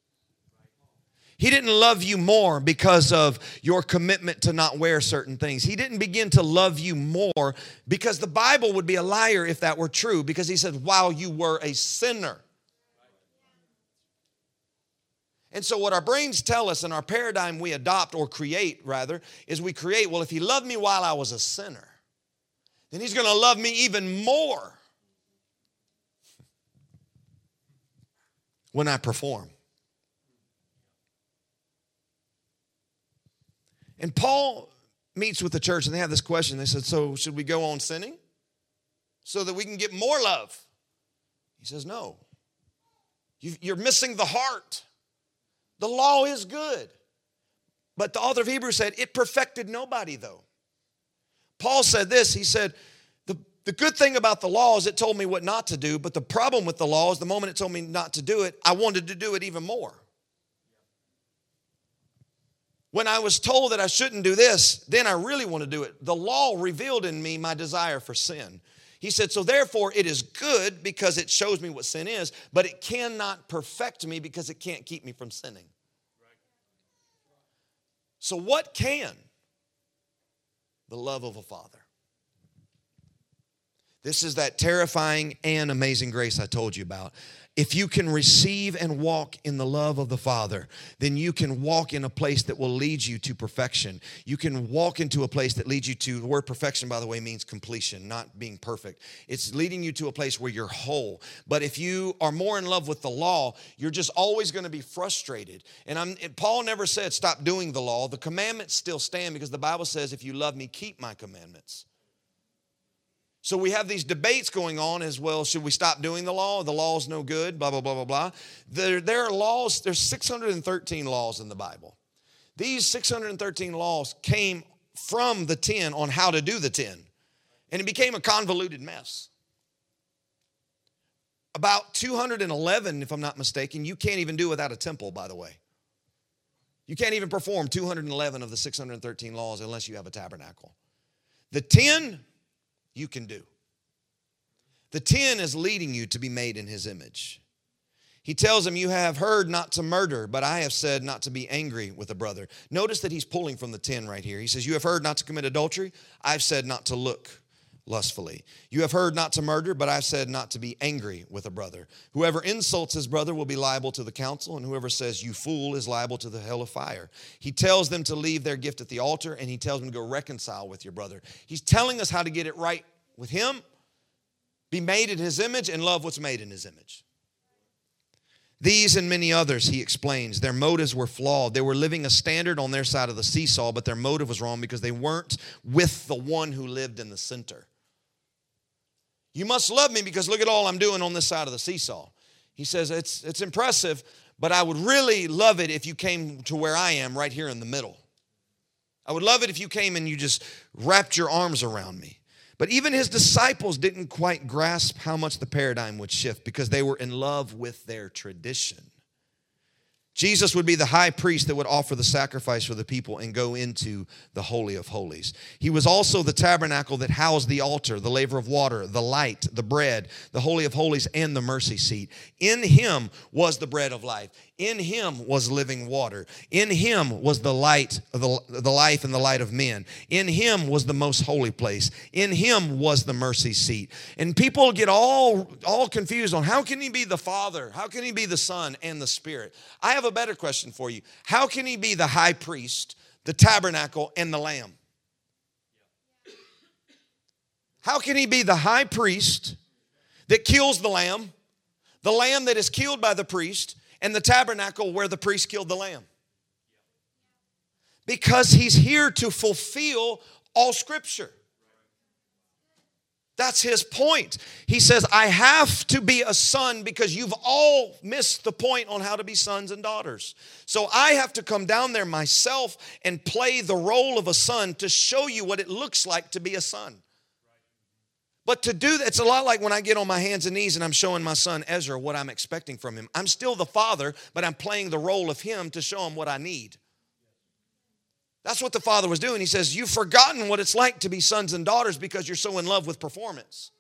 He didn't love you more because of your commitment to not wear certain things. He didn't begin to love you more because the Bible would be a liar if that were true, because he said, while you were a sinner. And so what our brains tell us and our paradigm we adopt or create, rather, is we create, well, if he loved me while I was a sinner, then he's going to love me even more when I perform. And Paul meets with the church, and they have this question. They said, so should we go on sinning so that we can get more love? He says, no. You're missing the heart. The law is good, But the author of Hebrews said, it perfected nobody though. Paul said this, he said, the good thing about the law is it told me what not to do, but the problem with the law is the moment it told me not to do it, I wanted to do it even more. When I was told that I shouldn't do this, then I really want to do it. The law revealed in me my desire for sin. He said, so therefore it is good because it shows me what sin is, but it cannot perfect me because it can't keep me from sinning. So what can? The love of a father. This is that terrifying and amazing grace I told you about. If you can receive and walk in the love of the Father, then you can walk in a place that will lead you to perfection. You can walk into a place that leads you to, the word perfection, by the way, means completion, not being perfect. It's leading you to a place where you're whole. But if you are more in love with the law, you're just always going to be frustrated. And Paul never said, stop doing the law. The commandments still stand because the Bible says, if you love me, keep my commandments. So we have these debates going on as well. Should we stop doing the law? The law's no good, blah, blah, blah, blah, blah. There are laws. There's 613 laws in the Bible. These 613 laws came from the 10 on how to do the 10. And it became a convoluted mess. About 211, if I'm not mistaken, you can't even do without a temple, by the way. You can't even perform 211 of the 613 laws unless you have a tabernacle. The 10... you can do. The 10 is leading you to be made in his image. He tells him, you have heard not to murder, but I have said not to be angry with a brother. Notice that he's pulling from the 10 right here. He says, you have heard not to commit adultery. I've said not to look lustfully. You have heard not to murder, but I've said not to be angry with a brother. Whoever insults his brother will be liable to the council, and whoever says you fool is liable to the hell of fire. He tells them to leave their gift at the altar, and he tells them to go reconcile with your brother. He's telling us how to get it right with him, be made in his image, and love what's made in his image. These and many others, he explains, their motives were flawed. They were living a standard on their side of the seesaw, but their motive was wrong because they weren't with the one who lived in the center. You must love me because look at all I'm doing on this side of the seesaw. He says, it's impressive, but I would really love it if you came to where I am right here in the middle. I would love it if you came and you just wrapped your arms around me. But even his disciples didn't quite grasp how much the paradigm would shift because they were in love with their tradition. Jesus would be the high priest that would offer the sacrifice for the people and go into the Holy of Holies. He was also the tabernacle that housed the altar, the laver of water, the light, the bread, the Holy of Holies, and the mercy seat. In him was the bread of life. In him was living water. In him was the light, the life and the light of men. In him was the most holy place. In him was the mercy seat. And people get all confused on how can he be the Father? How can he be the Son and the Spirit? I have a better question for you. How can he be the high priest, the tabernacle, and the Lamb? How can he be the high priest that kills the lamb that is killed by the priest, and the tabernacle where the priest killed the lamb? Because he's here to fulfill all Scripture. That's his point. He says, I have to be a son because you've all missed the point on how to be sons and daughters. So I have to come down there myself and play the role of a son to show you what it looks like to be a son. But to do that, it's a lot like when I get on my hands and knees and I'm showing my son Ezra what I'm expecting from him. I'm still the father, but I'm playing the role of him to show him what I need. That's what the father was doing. He says, you've forgotten what it's like to be sons and daughters because you're so in love with performance.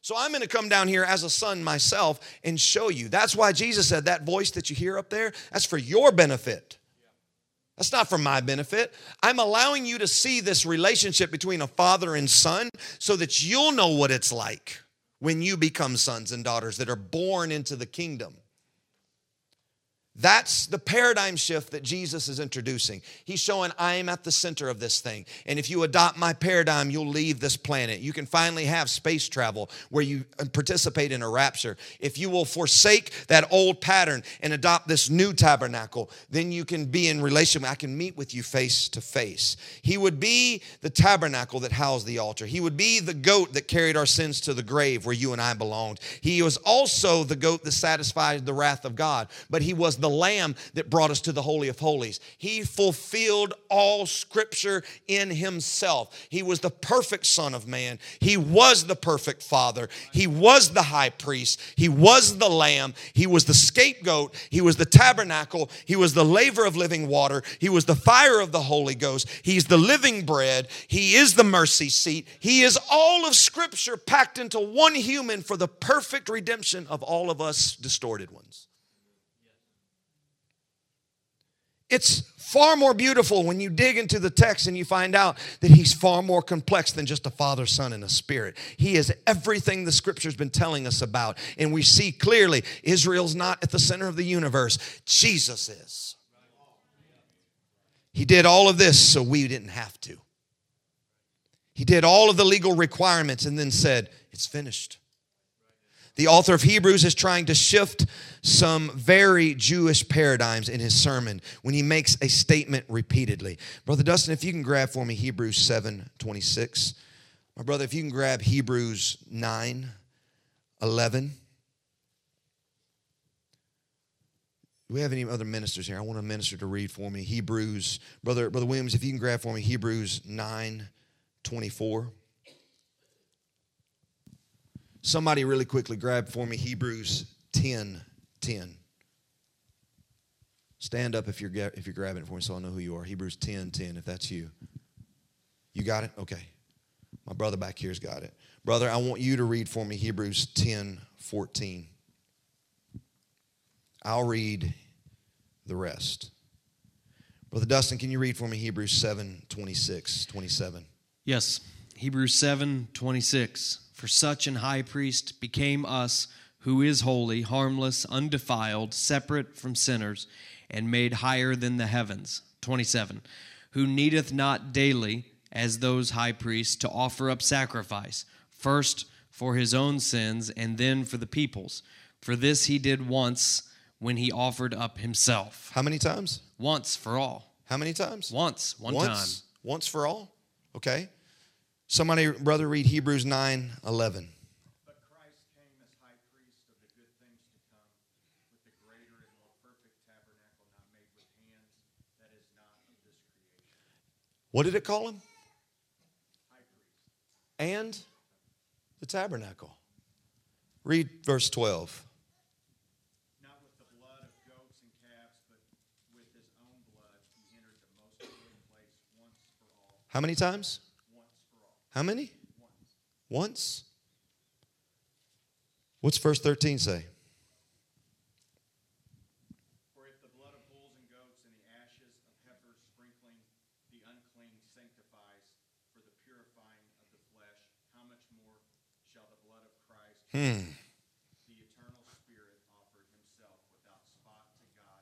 So I'm going to come down here as a son myself and show you. That's why Jesus said that voice that you hear up there, that's for your benefit. That's not for my benefit. I'm allowing you to see this relationship between a father and son so that you'll know what it's like when you become sons and daughters that are born into the kingdom. That's the paradigm shift that Jesus is introducing. He's showing I am at the center of this thing. And if you adopt my paradigm, you'll leave this planet. You can finally have space travel where you participate in a rapture. If you will forsake that old pattern and adopt this new tabernacle, then you can be in relationship. I can meet with you face to face. He would be the tabernacle that housed the altar. He would be the goat that carried our sins to the grave where you and I belonged. He was also the goat that satisfied the wrath of God, but he was the the Lamb that brought us to the Holy of Holies. He fulfilled all Scripture in himself. He was the perfect Son of Man. He was the perfect Father. He was the high priest. He was the Lamb. He was the scapegoat. He was the tabernacle. He was the laver of living water. He was the fire of the Holy Ghost. He's the living bread. He is the mercy seat. He is all of Scripture packed into one human for the perfect redemption of all of us distorted ones. It's far more beautiful when you dig into the text and you find out that he's far more complex than just a Father, Son, and a Spirit. He is everything the Scripture's been telling us about. And we see clearly Israel's not at the center of the universe. Jesus is. He did all of this so we didn't have to. He did all of the legal requirements and then said, it's finished. The author of Hebrews is trying to shift some very Jewish paradigms in his sermon when he makes a statement repeatedly. Brother Dustin, if you can grab for me Hebrews 7:26. My brother, if you can grab Hebrews 9:11. Do we have any other ministers here? I want a minister to read for me Hebrews. Brother Williams, if you can grab for me Hebrews 9:24. Somebody really quickly grab for me Hebrews 10:10. Stand up if you're grabbing it for me so I know who you are. Hebrews 10:10, if that's you. You got it? Okay. My brother back here's got it. Brother, I want you to read for me Hebrews 10:14. I'll read the rest. Brother Dustin, can you read for me Hebrews 7:26-27? Yes, Hebrews 7:26. For such an high priest became us, who is holy, harmless, undefiled, separate from sinners, and made higher than the heavens. 27. Who needeth not daily, as those high priests, to offer up sacrifice, first for his own sins, and then for the people's. For this he did once when he offered up himself. How many times? Once for all. How many times? Once. One time. Once for all? Okay. Somebody, brother, read Hebrews 9:11. But Christ came as high priest of the good things to come, with the greater and more perfect tabernacle not made with hands, that is not of this creation. What did it call him? High priest. And the tabernacle. Read verse 12. Not with the blood of goats and calves, but with his own blood, he entered the most holy place once for all. How many times? How many? Once. What's verse 13 say? For if the blood of bulls and goats and the ashes of heifer sprinkling the unclean sanctifies for the purifying of the flesh, how much more shall the blood of Christ, the eternal Spirit, offered himself without spot to God,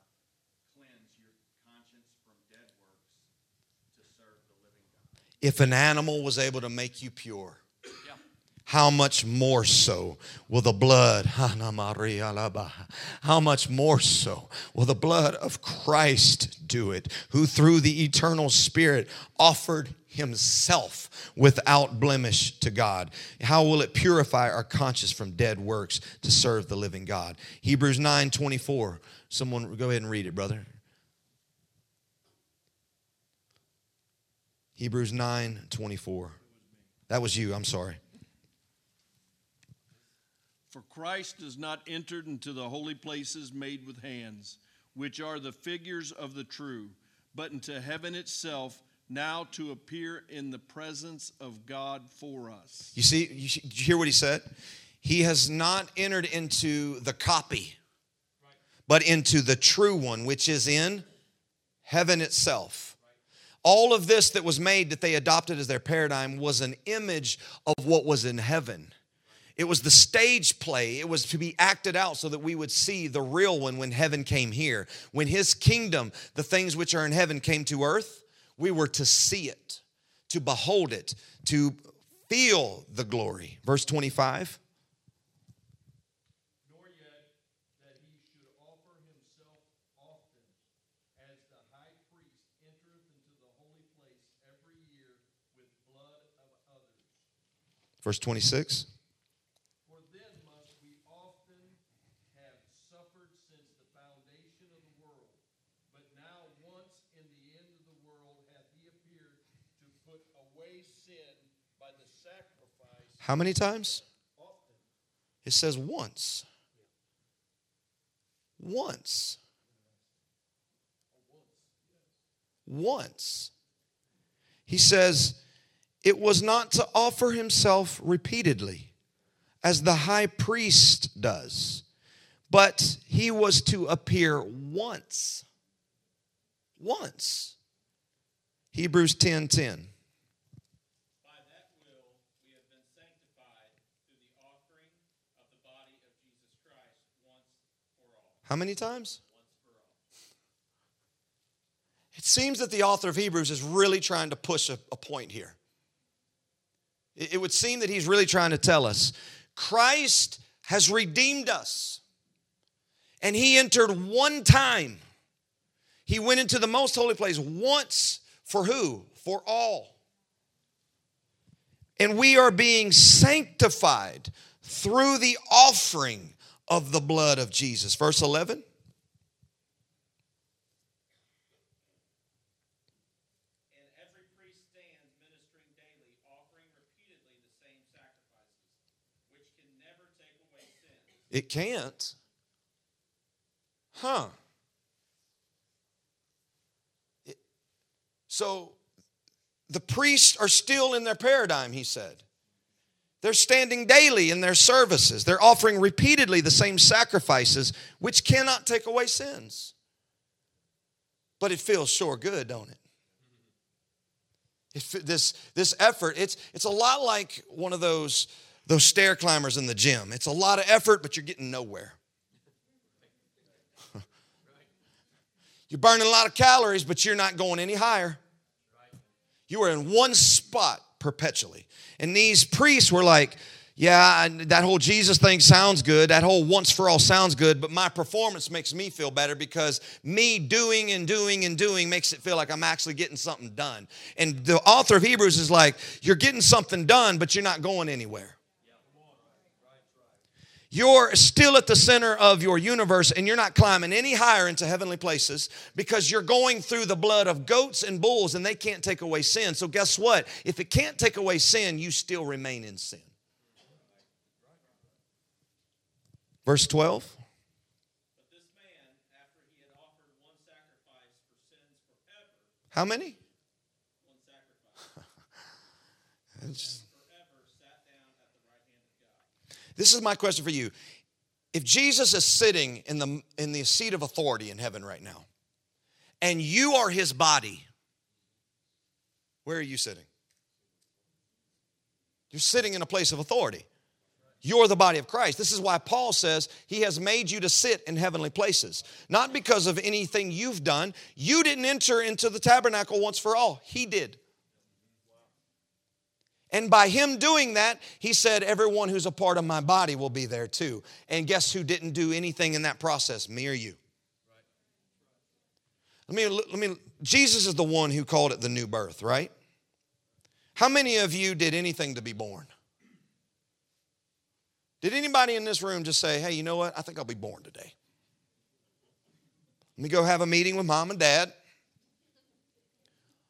cleanse your conscience from dead works to serve the living God? If an animal was able to make you pure, how much more so will the blood, how much more so will the blood of Christ do it, who through the eternal Spirit offered himself without blemish to God? How will it purify our conscience from dead works to serve the living God? Hebrews 9:24. Someone go ahead and read it, brother. Hebrews 9:24. That was you, I'm sorry. For Christ has not entered into the holy places made with hands, which are the figures of the true, but into heaven itself, now to appear in the presence of God for us. You see, you hear what he said? He has not entered into the copy, but into the true one, which is in heaven itself. All of this that was made that they adopted as their paradigm was an image of what was in heaven. It was the stage play. It was to be acted out so that we would see the real one when heaven came here. When his kingdom, the things which are in heaven, came to earth, we were to see it, to behold it, to feel the glory. Verse 25. Verse 26. For then must we often have suffered since the foundation of the world, How many times? It says once. Once. Once. He says, it was not to offer himself repeatedly, as the high priest does, but he was to appear once. Once. Hebrews 10:10. By that will we have been sanctified through the offering of the body of Jesus Christ once for all. How many times? Once for all. It seems that the author of Hebrews is really trying to push a point here. It would seem that he's really trying to tell us Christ has redeemed us, and he entered one time. He went into the most holy place once. For who? For all. And we are being sanctified through the offering of the blood of Jesus. Verse 11. And every priest stands ministering daily, offering repeatedly the same sacrifices, which can never take away sin. It can't. Huh. So the priests are still in their paradigm, he said. They're standing daily in their services. They're offering repeatedly the same sacrifices, which cannot take away sins. But it feels sure good, don't it? This effort, it's a lot like one of those stair climbers in the gym. It's a lot of effort, but you're getting nowhere. You're burning a lot of calories, but you're not going any higher. You were in one spot perpetually. And these priests were like, yeah, that whole Jesus thing sounds good. That whole once for all sounds good, but my performance makes me feel better because me doing and doing and doing makes it feel like I'm actually getting something done. And the author of Hebrews is like, you're getting something done, but you're not going anywhere. You're still at the center of your universe, and you're not climbing any higher into heavenly places because you're going through the blood of goats and bulls, and they can't take away sin. So guess what? If it can't take away sin, you still remain in sin. Verse 12. But this man, after he had offered one sacrifice for sins forever. How many? One sacrifice. This is my question for you. If Jesus is sitting in the seat of authority in heaven right now, and you are his body, where are you sitting? You're sitting in a place of authority. You're the body of Christ. This is why Paul says he has made you to sit in heavenly places. Not because of anything you've done. You didn't enter into the tabernacle once for all. He did. And by him doing that, he said, everyone who's a part of my body will be there too. And guess who didn't do anything in that process? Me or you? Let me. Jesus is the one who called it the new birth, right? How many of you did anything to be born? Did anybody in this room just say, hey, you know what? I think I'll be born today. Let me go have a meeting with mom and dad.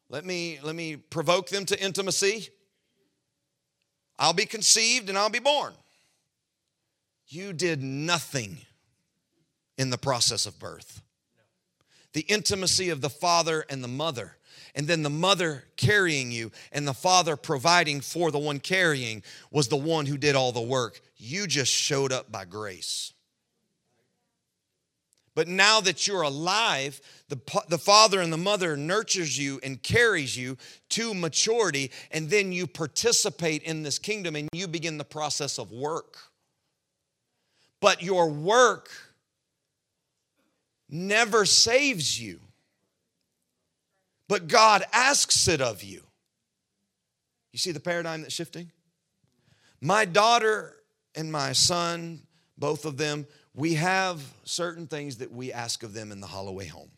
Let me provoke them to intimacy. I'll be conceived and I'll be born. You did nothing in the process of birth. The intimacy of the father and the mother, and then the mother carrying you and the father providing for the one carrying was the one who did all the work. You just showed up by grace. But now that you're alive, the father and the mother nurtures you and carries you to maturity, and then you participate in this kingdom and you begin the process of work. But your work never saves you, but God asks it of you. You see the paradigm that's shifting? My daughter and my son, both of them, we have certain things that we ask of them in the Holloway home.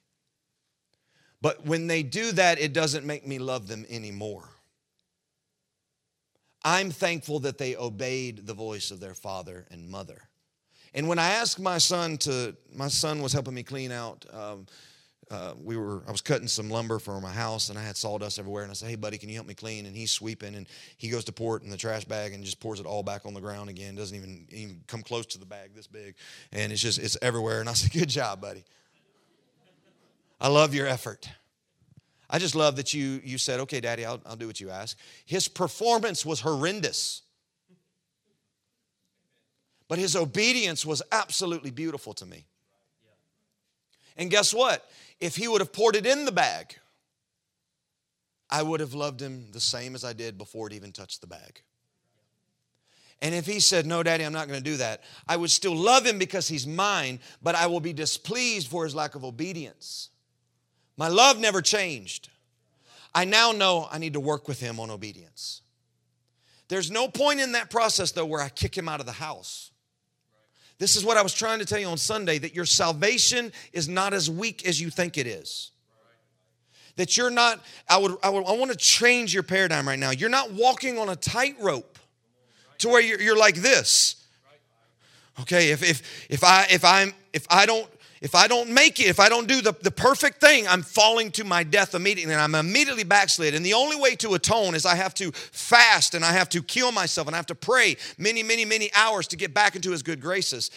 But when they do that, it doesn't make me love them anymore. I'm thankful that they obeyed the voice of their father and mother. And when I asked my son was helping me clean out I was cutting some lumber for my house, and I had sawdust everywhere. And I said, hey, buddy, can you help me clean? And he's sweeping, and he goes to pour it in the trash bag and just pours it all back on the ground again. Doesn't even come close to the bag this big. And it's everywhere. And I said, good job, buddy. I love your effort. I just love that you said, okay, Daddy, I'll do what you ask. His performance was horrendous. But his obedience was absolutely beautiful to me. And guess what? If he would have poured it in the bag, I would have loved him the same as I did before it even touched the bag. And if he said, no, Daddy, I'm not going to do that, I would still love him because he's mine, but I will be displeased for his lack of obedience. My love never changed. I now know I need to work with him on obedience. There's no point in that process, though, where I kick him out of the house. This is what I was trying to tell you on Sunday, that your salvation is not as weak as you think it is. That you're not, I want to change your paradigm right now. You're not walking on a tightrope to where you're like this. Okay, if I don't make it, if I don't do the perfect thing, I'm falling to my death immediately, and I'm immediately backslid. And the only way to atone is I have to fast, and I have to kill myself, and I have to pray many, many, many hours to get back into his good graces.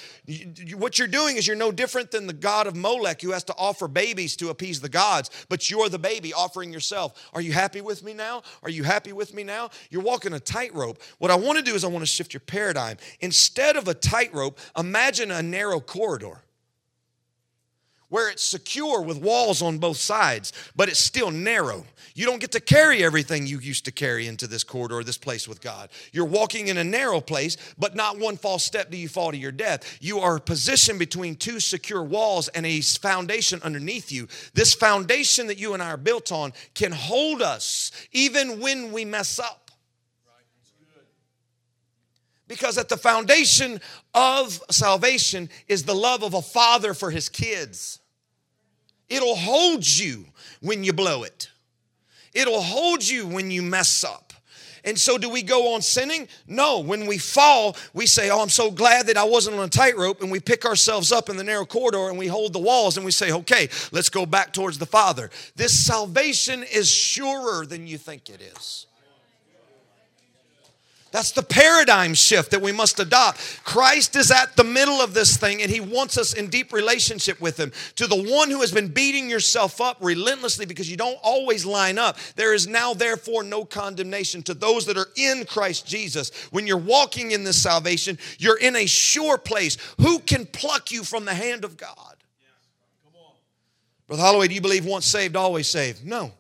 What you're doing is you're no different than the god of Molech who has to offer babies to appease the gods, but you're the baby offering yourself. Are you happy with me now? Are you happy with me now? You're walking a tightrope. What I want to do is I want to shift your paradigm. Instead of a tightrope, imagine a narrow corridor, where it's secure with walls on both sides, but it's still narrow. You don't get to carry everything you used to carry into this corridor, this place with God. You're walking in a narrow place, but not one false step do you fall to your death. You are positioned between two secure walls and a foundation underneath you. This foundation that you and I are built on can hold us even when we mess up. Because at the foundation of salvation is the love of a father for his kids. It'll hold you when you blow it. It'll hold you when you mess up. And so do we go on sinning? No. When we fall, we say, oh, I'm so glad that I wasn't on a tightrope. And we pick ourselves up in the narrow corridor and we hold the walls and we say, okay, let's go back towards the Father. This salvation is surer than you think it is. That's the paradigm shift that we must adopt. Christ is at the middle of this thing, and he wants us in deep relationship with him. To the one who has been beating yourself up relentlessly because you don't always line up, there is now therefore no condemnation to those that are in Christ Jesus. When you're walking in this salvation, you're in a sure place. Who can pluck you from the hand of God? Yeah. Come on. Brother Holloway, do you believe once saved, always saved? No.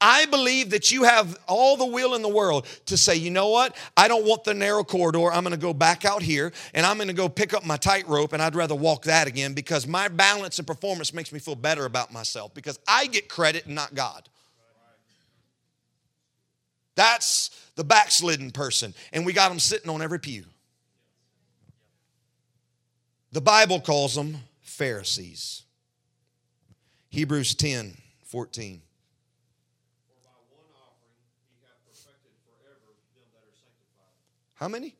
I believe that you have all the will in the world to say, you know what? I don't want the narrow corridor. I'm going to go back out here, and I'm going to go pick up my tightrope, and I'd rather walk that again because my balance and performance makes me feel better about myself because I get credit and not God. That's the backslidden person, and we got them sitting on every pew. The Bible calls them Pharisees. Hebrews 10:14. How many?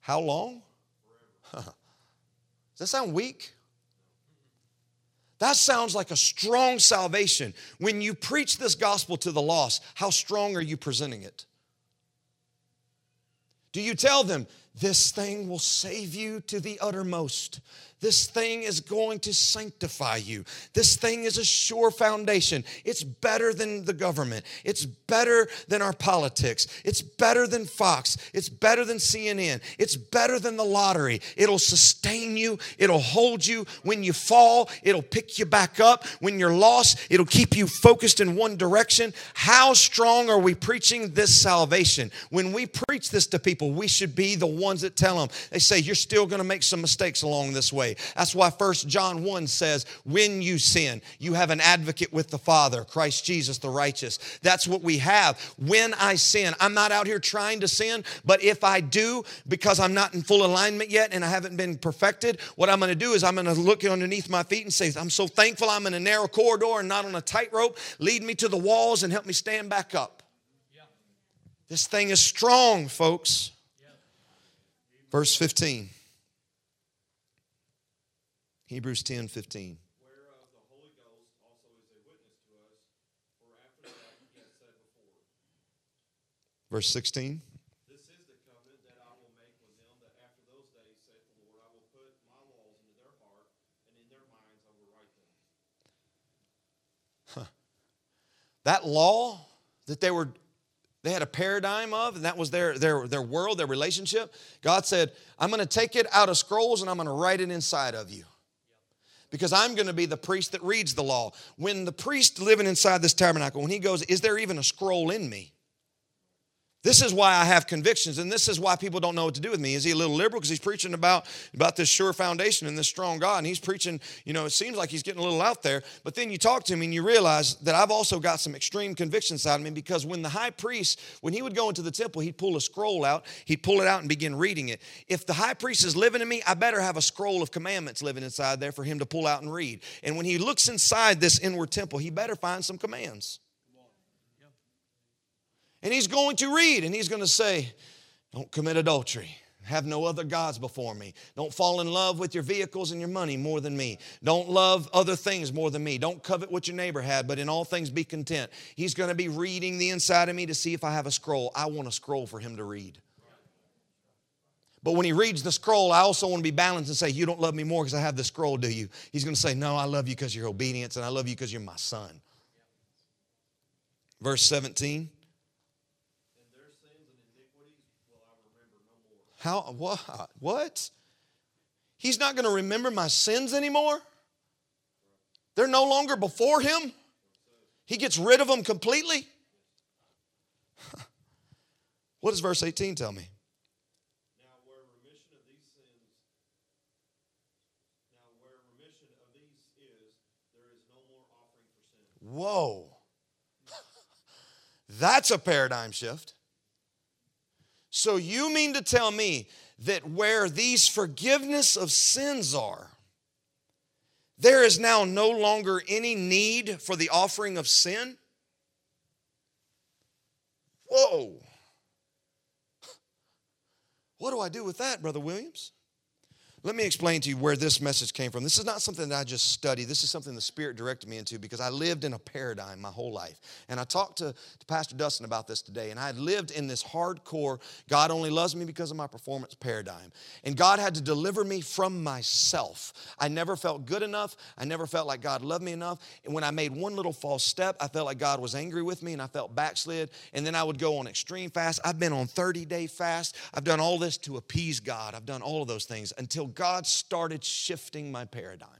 How long? Does that sound weak? That sounds like a strong salvation. When you preach this gospel to the lost, how strong are you presenting it? Do you tell them, this thing will save you to the uttermost? This thing is going to sanctify you. This thing is a sure foundation. It's better than the government. It's better than our politics. It's better than Fox. It's better than CNN. It's better than the lottery. It'll sustain you. It'll hold you. When you fall, it'll pick you back up. When you're lost, it'll keep you focused in one direction. How strong are we preaching this salvation? When we preach this to people, we should be the ones that tell them. They say, you're still going to make some mistakes along this way. That's why 1 John 1 says, when you sin, you have an advocate with the Father, Christ Jesus the righteous. That's what we have. When I sin, I'm not out here trying to sin, but if I do, because I'm not in full alignment yet and I haven't been perfected, what I'm going to do is I'm going to look underneath my feet and say, I'm so thankful I'm in a narrow corridor and not on a tightrope. Lead me to the walls and help me stand back up. Yeah. This thing is strong, folks. Yeah. Verse 15. Hebrews 10:15. Whereof Verse 16. This is the covenant that I will make with them, that after those days, saith the Lord, I will put my laws into their heart, and in their minds I will write them. Huh. That law that they had a paradigm of, and that was their world, their relationship. God said, I'm going to take it out of scrolls and I'm going to write it inside of you. Because I'm going to be the priest that reads the law. When the priest living inside this tabernacle, when he goes, is there even a scroll in me? This is why I have convictions, and this is why people don't know what to do with me. Is he a little liberal? Because he's preaching about this sure foundation and this strong God, and he's preaching, you know, it seems like he's getting a little out there. But then you talk to him, and you realize that I've also got some extreme convictions inside of me, because when the high priest, when he would go into the temple, he'd pull a scroll out. He'd pull it out and begin reading it. If the high priest is living in me, I better have a scroll of commandments living inside there for him to pull out and read. And when he looks inside this inward temple, he better find some commands. And he's going to read, and he's going to say, don't commit adultery. Have no other gods before me. Don't fall in love with your vehicles and your money more than me. Don't love other things more than me. Don't covet what your neighbor had, but in all things be content. He's going to be reading the inside of me to see if I have a scroll. I want a scroll for him to read. But when he reads the scroll, I also want to be balanced and say, you don't love me more because I have the scroll, do you? He's going to say, no, I love you because of your obedience, and I love you because you're my son. Verse 17. What? He's not going to remember my sins anymore? They're no longer before him? He gets rid of them completely? What does verse 18 tell me? Now where remission of these is, there is no more offering for sin. Whoa. That's a paradigm shift. So you mean to tell me that where these forgiveness of sins are, there is now no longer any need for the offering of sin? Whoa. What do I do with that, Brother Williams? Let me explain to you where this message came from. This is not something that I just studied. This is something the Spirit directed me into, because I lived in a paradigm my whole life. And I talked to Pastor Dustin about this today. And I had lived in this hardcore, God only loves me because of my performance paradigm. And God had to deliver me from myself. I never felt good enough. I never felt like God loved me enough. And when I made one little false step, I felt like God was angry with me and I felt backslid. And then I would go on extreme fast. I've been on 30-day fast. I've done all this to appease God. I've done all of those things until God started shifting my paradigm.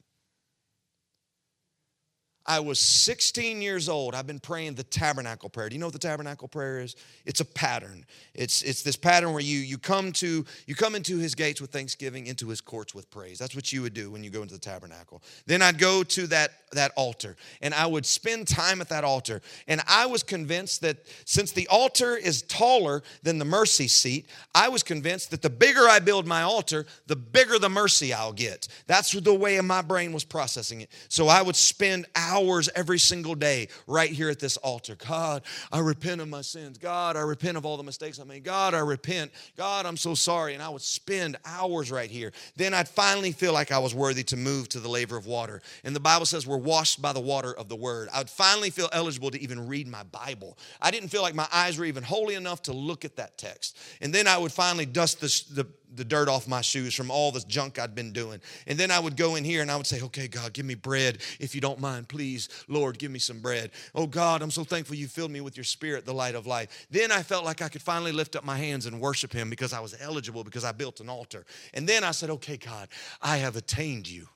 I was 16 years old. I've been praying the tabernacle prayer. Do you know what the tabernacle prayer is? It's a pattern. It's this pattern where you come into his gates with thanksgiving, into his courts with praise. That's what you would do when you go into the tabernacle. Then I'd go to that altar, and I would spend time at that altar. And I was convinced that since the altar is taller than the mercy seat, I was convinced that the bigger I build my altar, the bigger the mercy I'll get. That's the way my brain was processing it. So I would spend hours every single day right here at this altar. God, I repent of my sins. God, I repent of all the mistakes I made. God, I repent. God, I'm so sorry. And I would spend hours right here. Then I'd finally feel like I was worthy to move to the laver of water. And the Bible says we're washed by the water of the word. I'd finally feel eligible to even read my Bible. I didn't feel like my eyes were even holy enough to look at that text. And then I would finally dust the dirt off my shoes from all the junk I'd been doing. And then I would go in here and I would say, okay, God, give me bread. If you don't mind, please, Lord, give me some bread. Oh, God, I'm so thankful you filled me with your spirit, the light of life. Then I felt like I could finally lift up my hands and worship him because I was eligible, because I built an altar. And then I said, okay, God, I have attained you.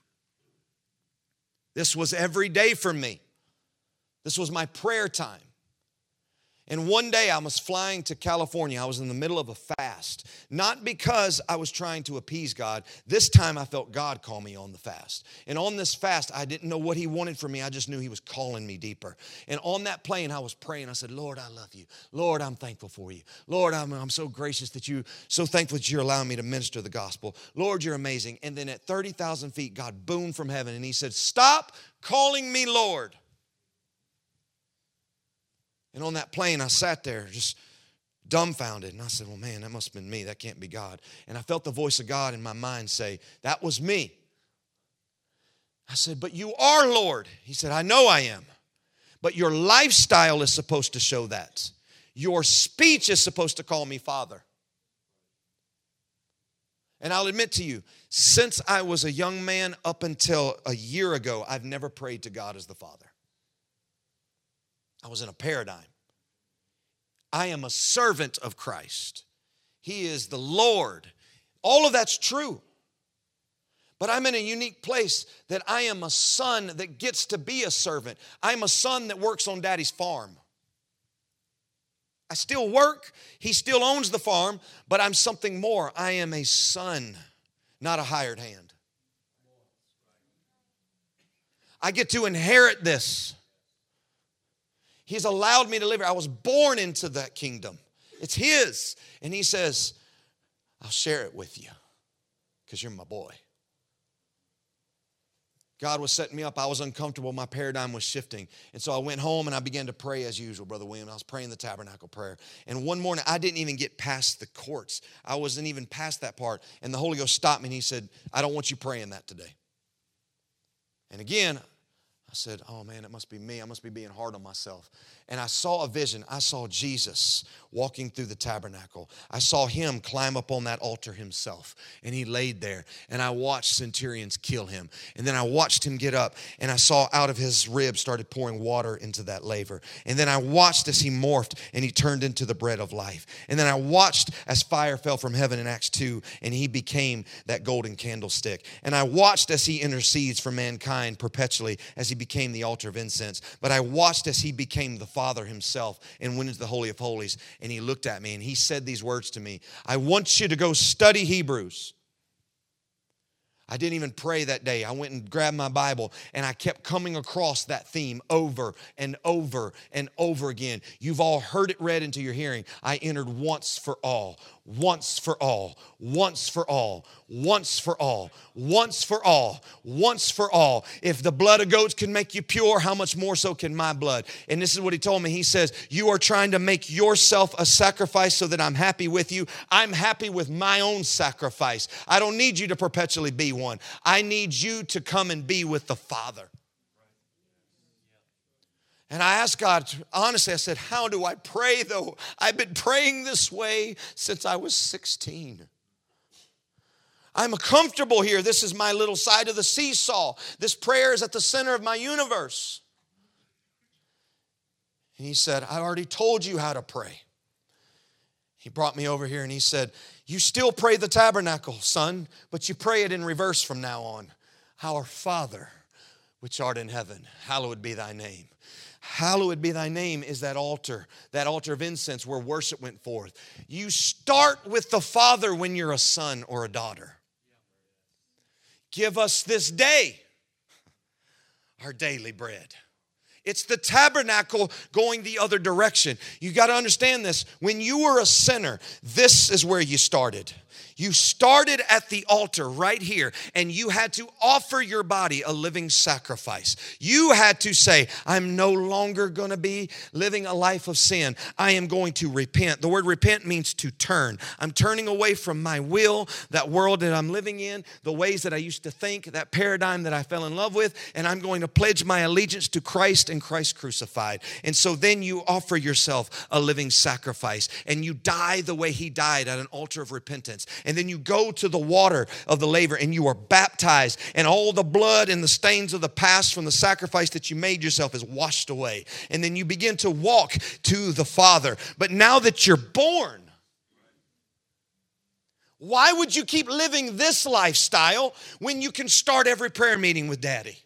This was every day for me. This was my prayer time. And one day I was flying to California. I was in the middle of a fast, not because I was trying to appease God. This time I felt God call me on the fast. And on this fast, I didn't know what he wanted from me. I just knew he was calling me deeper. And on that plane, I was praying. I said, Lord, I love you. Lord, I'm thankful for you. Lord, I'm so gracious that you, so thankful that you're allowing me to minister the gospel. Lord, you're amazing. And then at 30,000 feet, God boomed from heaven and he said, stop calling me Lord. And on that plane, I sat there just dumbfounded. And I said, well, man, that must have been me. That can't be God. And I felt the voice of God in my mind say, that was me. I said, but you are Lord. He said, I know I am. But your lifestyle is supposed to show that. Your speech is supposed to call me Father. And I'll admit to you, since I was a young man up until a year ago, I've never prayed to God as the Father. I was in a paradigm. I am a servant of Christ. He is the Lord. All of that's true. But I'm in a unique place that I am a son that gets to be a servant. I'm a son that works on Daddy's farm. I still work. He still owns the farm, but I'm something more. I am a son, not a hired hand. I get to inherit this. He's allowed me to live here. I was born into that kingdom. It's his. And he says, I'll share it with you because you're my boy. God was setting me up. I was uncomfortable. My paradigm was shifting. And so I went home and I began to pray as usual, Brother Williams. I was praying the tabernacle prayer. And one morning, I didn't even get past the courts. I wasn't even past that part. And the Holy Ghost stopped me and he said, I don't want you praying that today. And again, I said, oh man, it must be me. I must be being hard on myself. And I saw a vision. I saw Jesus walking through the tabernacle. I saw him climb up on that altar himself. And he laid there. And I watched centurions kill him. And then I watched him get up. And I saw out of his ribs started pouring water into that laver. And then I watched as he morphed and he turned into the bread of life. And then I watched as fire fell from heaven in Acts 2. And he became that golden candlestick. And I watched as he intercedes for mankind perpetually as he became the altar of incense. But I watched as he became the Father himself and went into the Holy of Holies, and he looked at me and he said these words to me, I want you to go study Hebrews. I didn't even pray that day. I went and grabbed my Bible and I kept coming across that theme over and over and over again. You've all heard it read into your hearing. I entered once for all, once for all, once for all, once for all, once for all, once for all. If the blood of goats can make you pure, how much more so can my blood? And this is what he told me. He says, you are trying to make yourself a sacrifice so that I'm happy with you. I'm happy with my own sacrifice. I don't need you to perpetually be one. I need you to come and be with the Father. And I asked God, honestly, I said, how do I pray though? I've been praying this way since I was 16. I'm comfortable here. This is my little side of the seesaw. This prayer is at the center of my universe. And he said, I already told you how to pray. He brought me over here and he said, you still pray the tabernacle, son, but you pray it in reverse from now on. Our Father, which art in heaven, hallowed be thy name. Hallowed be thy name is that altar of incense where worship went forth. You start with the Father when you're a son or a daughter. Give us this day our daily bread. It's the tabernacle going the other direction. You got to understand this. When you were a sinner, this is where you started. You started at the altar right here, and you had to offer your body a living sacrifice. You had to say, I'm no longer going to be living a life of sin. I am going to repent. The word repent means to turn. I'm turning away from my will, that world that I'm living in, the ways that I used to think, that paradigm that I fell in love with, and I'm going to pledge my allegiance to Christ and Christ crucified. And so then you offer yourself a living sacrifice, and you die the way he died at an altar of repentance. And then you go to the water of the laver and you are baptized, and all the blood and the stains of the past from the sacrifice that you made yourself is washed away. And then you begin to walk to the Father. But now that you're born, why would you keep living this lifestyle when you can start every prayer meeting with Daddy?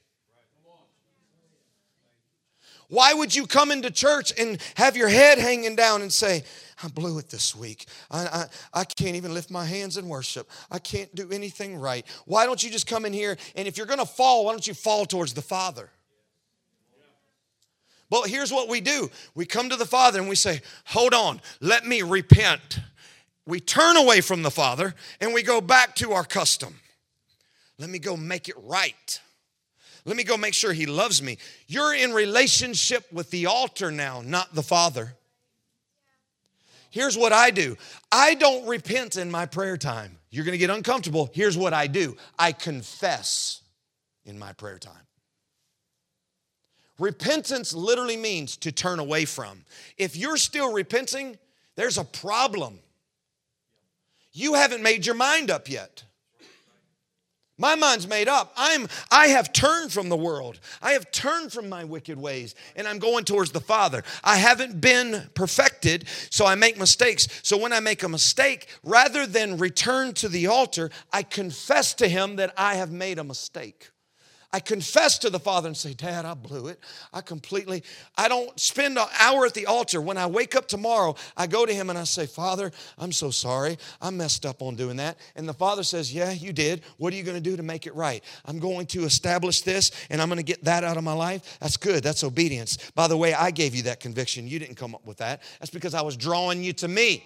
Why would you come into church and have your head hanging down and say, I blew it this week. I can't even lift my hands in worship. I can't do anything right. Why don't you just come in here, and if you're going to fall, why don't you fall towards the Father? But here's what we do. We come to the Father and we say, hold on, let me repent. We turn away from the Father and we go back to our custom. Let me go make it right. Let me go make sure he loves me. You're in relationship with the altar now, not the Father. Here's what I do. I don't repent in my prayer time. You're going to get uncomfortable. Here's what I do. I confess in my prayer time. Repentance literally means to turn away from. If you're still repenting, there's a problem. You haven't made your mind up yet. My mind's made up. I have turned from the world. I have turned from my wicked ways, and I'm going towards the Father. I haven't been perfected, so I make mistakes. So when I make a mistake, rather than return to the altar, I confess to Him that I have made a mistake. I confess to the Father and say, Dad, I blew it. I don't spend an hour at the altar. When I wake up tomorrow, I go to Him and I say, Father, I'm so sorry. I messed up on doing that. And the Father says, yeah, you did. What are you going to do to make it right? I'm going to establish this, and I'm going to get that out of my life. That's good. That's obedience. By the way, I gave you that conviction. You didn't come up with that. That's because I was drawing you to me.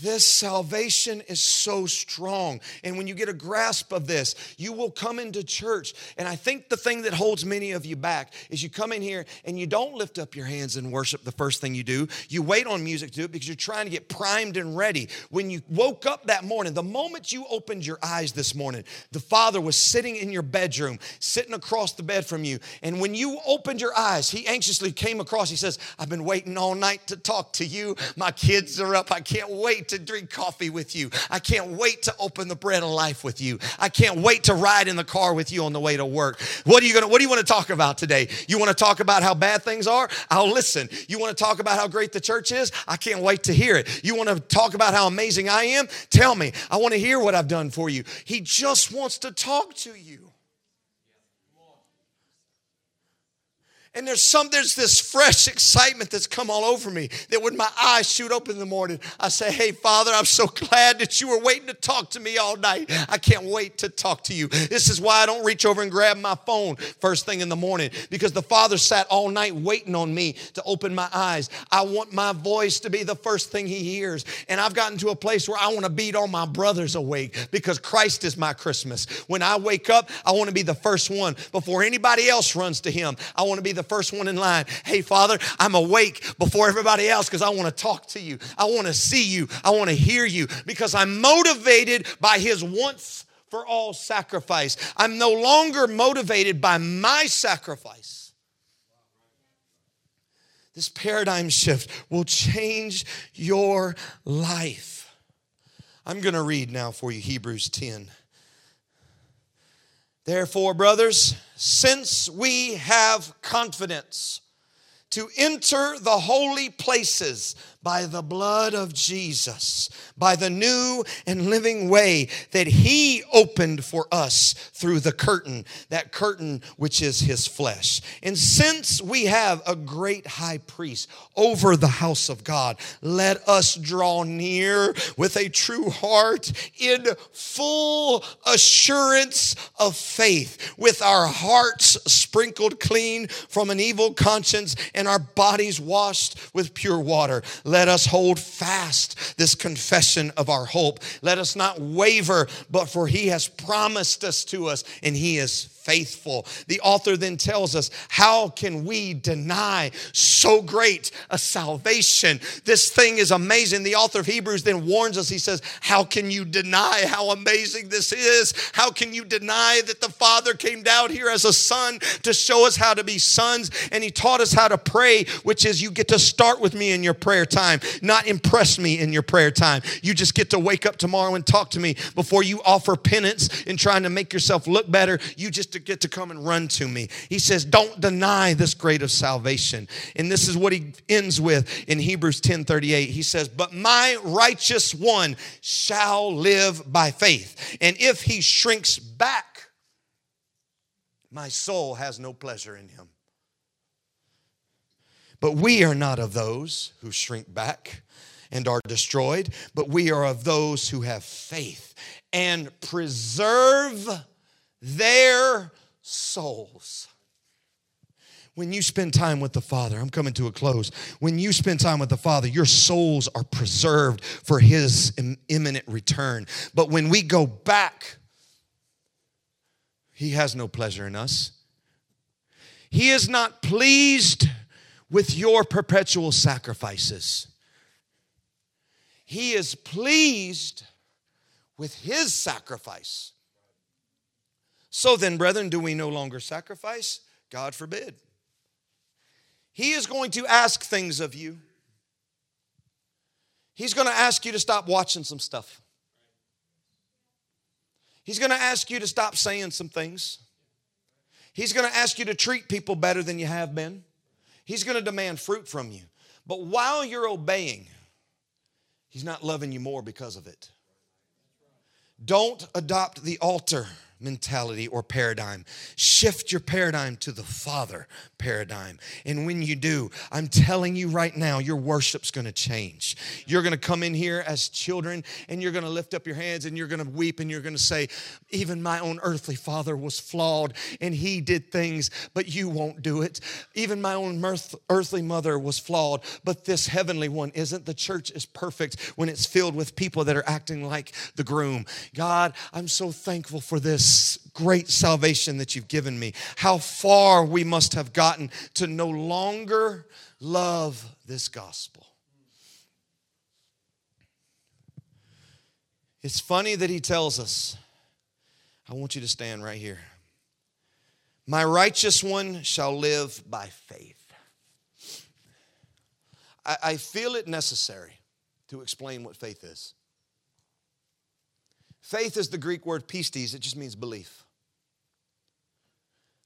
This salvation is so strong. And when you get a grasp of this, you will come into church. And I think the thing that holds many of you back is you come in here and you don't lift up your hands and worship the first thing you do. You wait on music to do it because you're trying to get primed and ready. When you woke up that morning, the moment you opened your eyes this morning, the Father was sitting in your bedroom, sitting across the bed from you. And when you opened your eyes, He anxiously came across. He says, I've been waiting all night to talk to you. My kids are up. I can't wait to drink coffee with you. I can't wait to open the bread of life with you. I can't wait to ride in the car with you on the way to work. What do you want to talk about today? You want to talk about how bad things are? I'll listen. You want to talk about how great the church is? I can't wait to hear it. You want to talk about how amazing I am? Tell me. I want to hear what I've done for you. He just wants to talk to you. And there's this fresh excitement that's come all over me that when my eyes shoot open in the morning, I say, hey, Father, I'm so glad that you were waiting to talk to me all night. I can't wait to talk to you. This is why I don't reach over and grab my phone first thing in the morning, because the Father sat all night waiting on me to open my eyes. I want my voice to be the first thing He hears. And I've gotten to a place where I want to beat all my brothers awake because Christ is my Christmas. When I wake up, I want to be the first one before anybody else runs to Him. I want to be the first one in line. Hey, Father, I'm awake before everybody else because I want to talk to you. I want to see you. I want to hear you because I'm motivated by His once for all sacrifice. I'm no longer motivated by my sacrifice. This paradigm shift will change your life. I'm going to read now for you Hebrews 10. Therefore, brothers, since we have confidence to enter the holy places by the blood of Jesus, by the new and living way that He opened for us through the curtain, that curtain which is His flesh. And since we have a great high priest over the house of God, let us draw near with a true heart in full assurance of faith, with our hearts sprinkled clean from an evil conscience and our bodies washed with pure water. Let us hold fast this confession of our hope. Let us not waver, but for He has promised us to us, and He is faithful. The author then tells us, how can we deny so great a salvation? This thing is amazing. The author of Hebrews then warns us. He says, how can you deny how amazing this is? How can you deny that the Father came down here as a son to show us how to be sons? And He taught us how to pray, which is you get to start with me in your prayer time, not impress me in your prayer time. You just get to wake up tomorrow and talk to me before you offer penance and trying to make yourself look better. You just get to come and run to me. He says, don't deny this great of salvation. And this is what he ends with in Hebrews 10:38. He says, but my righteous one shall live by faith. And if he shrinks back, my soul has no pleasure in him. But we are not of those who shrink back and are destroyed, but we are of those who have faith and preserve their souls. When you spend time with the Father, I'm coming to a close. When you spend time with the Father, your souls are preserved for His imminent return. But when we go back, He has no pleasure in us. He is not pleased with your perpetual sacrifices. He is pleased with His sacrifice. So then, brethren, do we no longer sacrifice? God forbid. He is going to ask things of you. He's going to ask you to stop watching some stuff. He's going to ask you to stop saying some things. He's going to ask you to treat people better than you have been. He's going to demand fruit from you. But while you're obeying, He's not loving you more because of it. Don't adopt the altar mentality or paradigm. Shift your paradigm to the Father paradigm. And when you do, I'm telling you right now, your worship's going to change. You're going to come in here as children and you're going to lift up your hands and you're going to weep and you're going to say, even my own earthly father was flawed and he did things, but you won't do it. Even my own earthly mother was flawed, but this heavenly one isn't. The church is perfect when it's filled with people that are acting like the groom. God, I'm so thankful for this great salvation that you've given me. How far we must have gotten to no longer love this gospel. It's funny that he tells us, I want you to stand right here. My righteous one shall live by faith. I feel it necessary to explain what faith is. Faith is the Greek word pistis. It just means belief.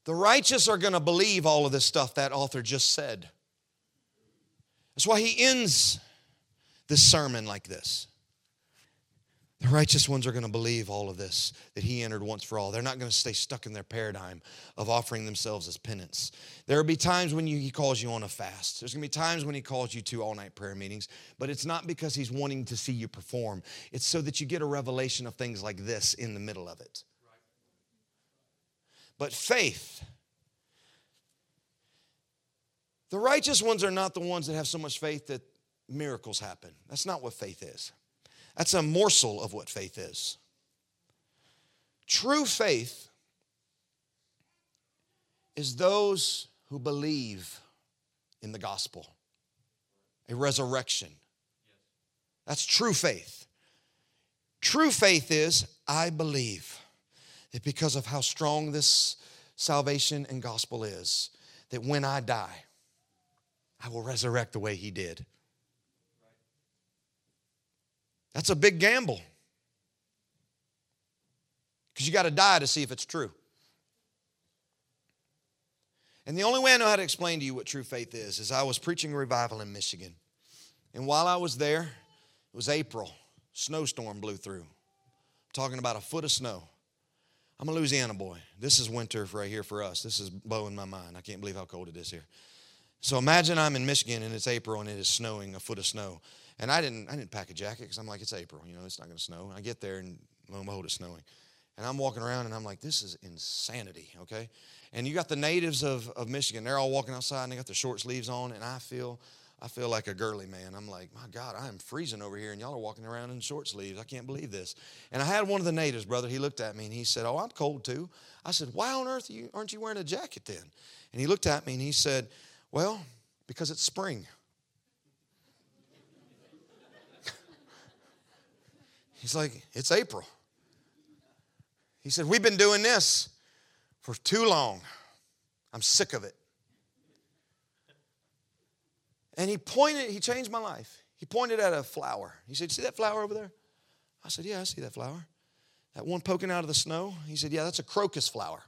The righteous are going to believe all of this stuff that author just said. That's why he ends this sermon like this. The righteous ones are going to believe all of this that he entered once for all. They're not going to stay stuck in their paradigm of offering themselves as penance. There will be times when he calls you on a fast. There's going to be times when he calls you to all-night prayer meetings. But it's not because he's wanting to see you perform. It's so that you get a revelation of things like this in the middle of it. But faith. The righteous ones are not the ones that have so much faith that miracles happen. That's not what faith is. That's a morsel of what faith is. True faith is those who believe in the gospel, a resurrection. That's true faith. True faith is, I believe that because of how strong this salvation and gospel is, that when I die, I will resurrect the way he did. That's a big gamble. Because you got to die to see if it's true. And the only way I know how to explain to you what true faith is I was preaching a revival in Michigan. And while I was there, it was April. Snowstorm blew through. I'm talking about a foot of snow. I'm a Louisiana boy. This is winter right here for us. This is blowing my mind. I can't believe how cold it is here. So imagine I'm in Michigan and it's April and it is snowing, a foot of snow. And I didn't pack a jacket because I'm like, it's April, it's not going to snow. And I get there and lo and behold, it's snowing. And I'm walking around and I'm like, this is insanity, okay? And you got the natives of Michigan. They're all walking outside and they got their short sleeves on. And I feel like a girly man. I'm like, my God, I am freezing over here and y'all are walking around in short sleeves. I can't believe this. And I had one of the natives, brother. He looked at me and he said, oh, I'm cold too. I said, why on earth aren't you wearing a jacket then? And he looked at me and he said, well, because it's spring. He's like, it's April. He said, we've been doing this for too long. I'm sick of it. And he changed my life. He pointed at a flower. He said, see that flower over there? I said, yeah, I see that flower. That one poking out of the snow? He said, yeah, that's a crocus flower.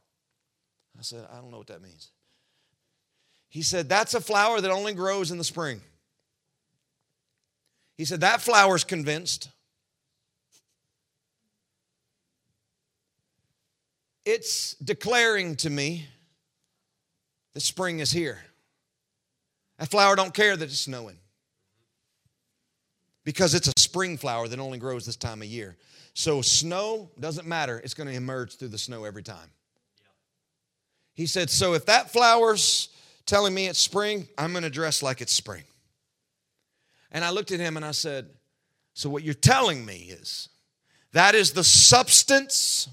I said, I don't know what that means. He said, that's a flower that only grows in the spring. He said, that flower's convinced. It's declaring to me that spring is here. That flower don't care that it's snowing because it's a spring flower that only grows this time of year. So snow doesn't matter. It's going to emerge through the snow every time. He said, so if that flower's telling me it's spring, I'm going to dress like it's spring. And I looked at him and I said, so what you're telling me is that is the substance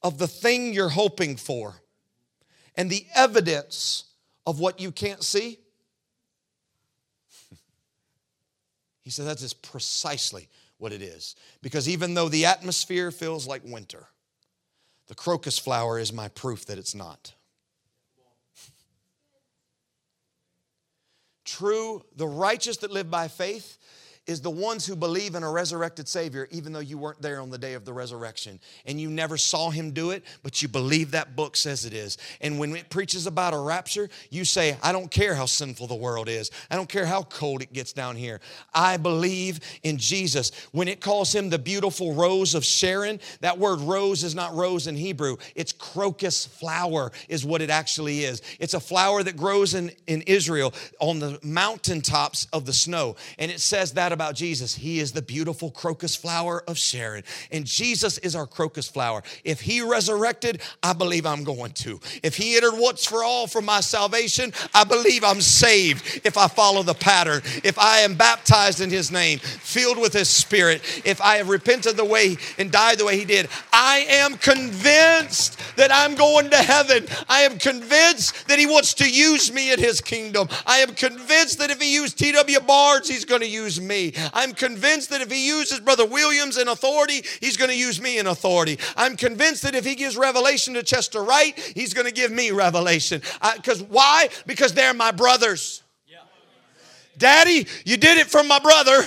of the thing you're hoping for and the evidence of what you can't see? He said, that is precisely what it is. Because even though the atmosphere feels like winter, The crocus flower is my proof that it's not. True, the righteous that live by faith is the ones who believe in a resurrected Savior, even though you weren't there on the day of the resurrection. And you never saw him do it, but you believe that book says it is. And when it preaches about a rapture, you say, I don't care how sinful the world is. I don't care how cold it gets down here. I believe in Jesus. When it calls him the beautiful rose of Sharon, that word rose is not rose in Hebrew. It's crocus flower is what it actually is. It's a flower that grows in Israel on the mountaintops of the snow. And it says that about Jesus. He is the beautiful crocus flower of Sharon. And Jesus is our crocus flower. If he resurrected, I believe I'm going to. If he entered once for all for my salvation, I believe I'm saved if I follow the pattern. If I am baptized in his name, filled with his spirit, if I have repented the way and died the way he did, I am convinced that I'm going to heaven. I am convinced that he wants to use me in his kingdom. I am convinced that if he used T.W. Barnes, he's going to use me. I'm convinced that if he uses Brother Williams in authority, he's going to use me in authority. I'm convinced that if he gives revelation to Chester Wright, he's going to give me revelation. Because why? Because they're my brothers. Yeah. Daddy, you did it for my brother,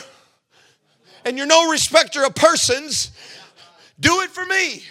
and you're no respecter of persons. Do it for me.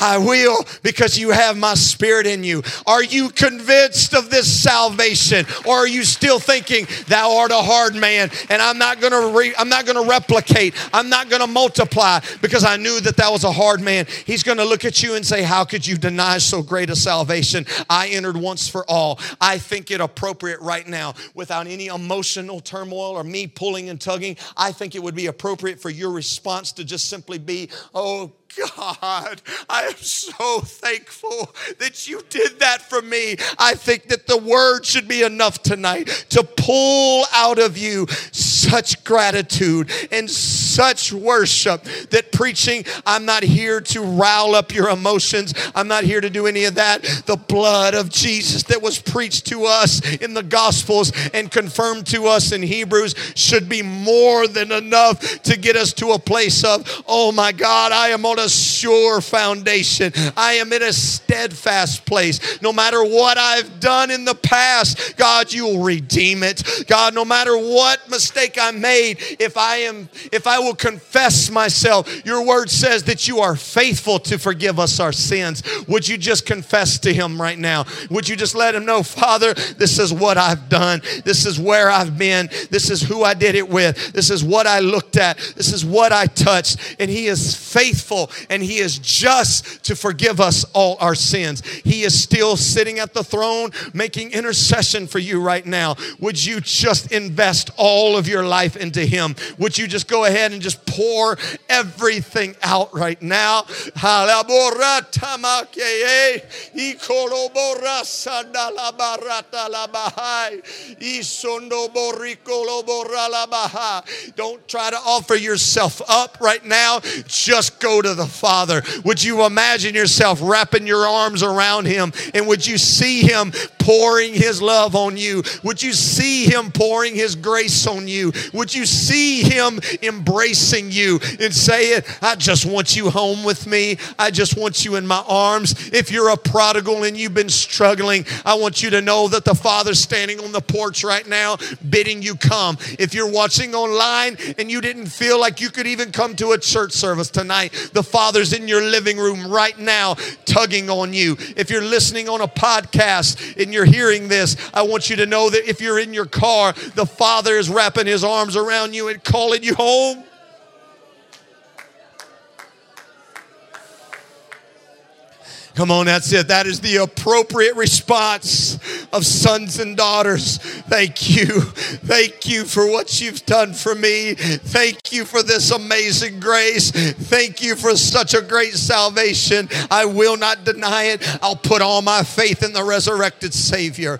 I will, because you have my spirit in you. Are you convinced of this salvation? Or are you still thinking, thou art a hard man, and I'm not going to replicate. I'm not going to multiply, because I knew that that was a hard man. He's going to look at you and say, how could you deny so great a salvation? I entered once for all. I think it appropriate right now, without any emotional turmoil or me pulling and tugging. I think it would be appropriate for your response to just simply be, oh, God, I am so thankful that you did that for me. I think that the word should be enough tonight to pull out of you such gratitude and such worship that preaching, I'm not here to rile up your emotions. I'm not here to do any of that. The blood of Jesus that was preached to us in the Gospels and confirmed to us in Hebrews should be more than enough to get us to a place of, oh my God, I am on a sure foundation. I am in a steadfast place. No matter what I've done in the past, God, you'll redeem it. God, no matter what mistake I made, if I will confess myself, your word says that you are faithful to forgive us our sins. Would you just confess to him right now? Would you just let him know, Father, this is what I've done. This is where I've been. This is who I did it with. This is what I looked at. This is what I touched. And he is faithful. And he is just to forgive us all our sins. He is still sitting at the throne making intercession for you right now. Would you just invest all of your life into him? Would you just go ahead and just pour everything out right now? Don't try to offer yourself up right now. Just go to the Father. Would you imagine yourself wrapping your arms around him, and would you see him pouring his love on you? Would you see him pouring his grace on you? Would you see him embracing you and saying, I just want you home with me. I just want you in my arms. If you're a prodigal and you've been struggling, I want you to know that the Father's standing on the porch right now bidding you come. If you're watching online and you didn't feel like you could even come to a church service tonight, the Father's in your living room right now tugging on you. If you're listening on a podcast and you're hearing this, I want you to know that if you're in your car, the Father is wrapping his arms around you and calling you home. Come on, that's it. That is the appropriate response of sons and daughters. Thank you. Thank you for what you've done for me. Thank you for this amazing grace. Thank you for such a great salvation. I will not deny it. I'll put all my faith in the resurrected Savior.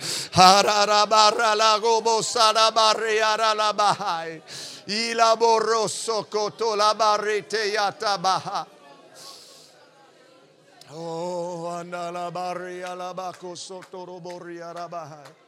Oh, andala barri alabaco sotto roboria rabahai.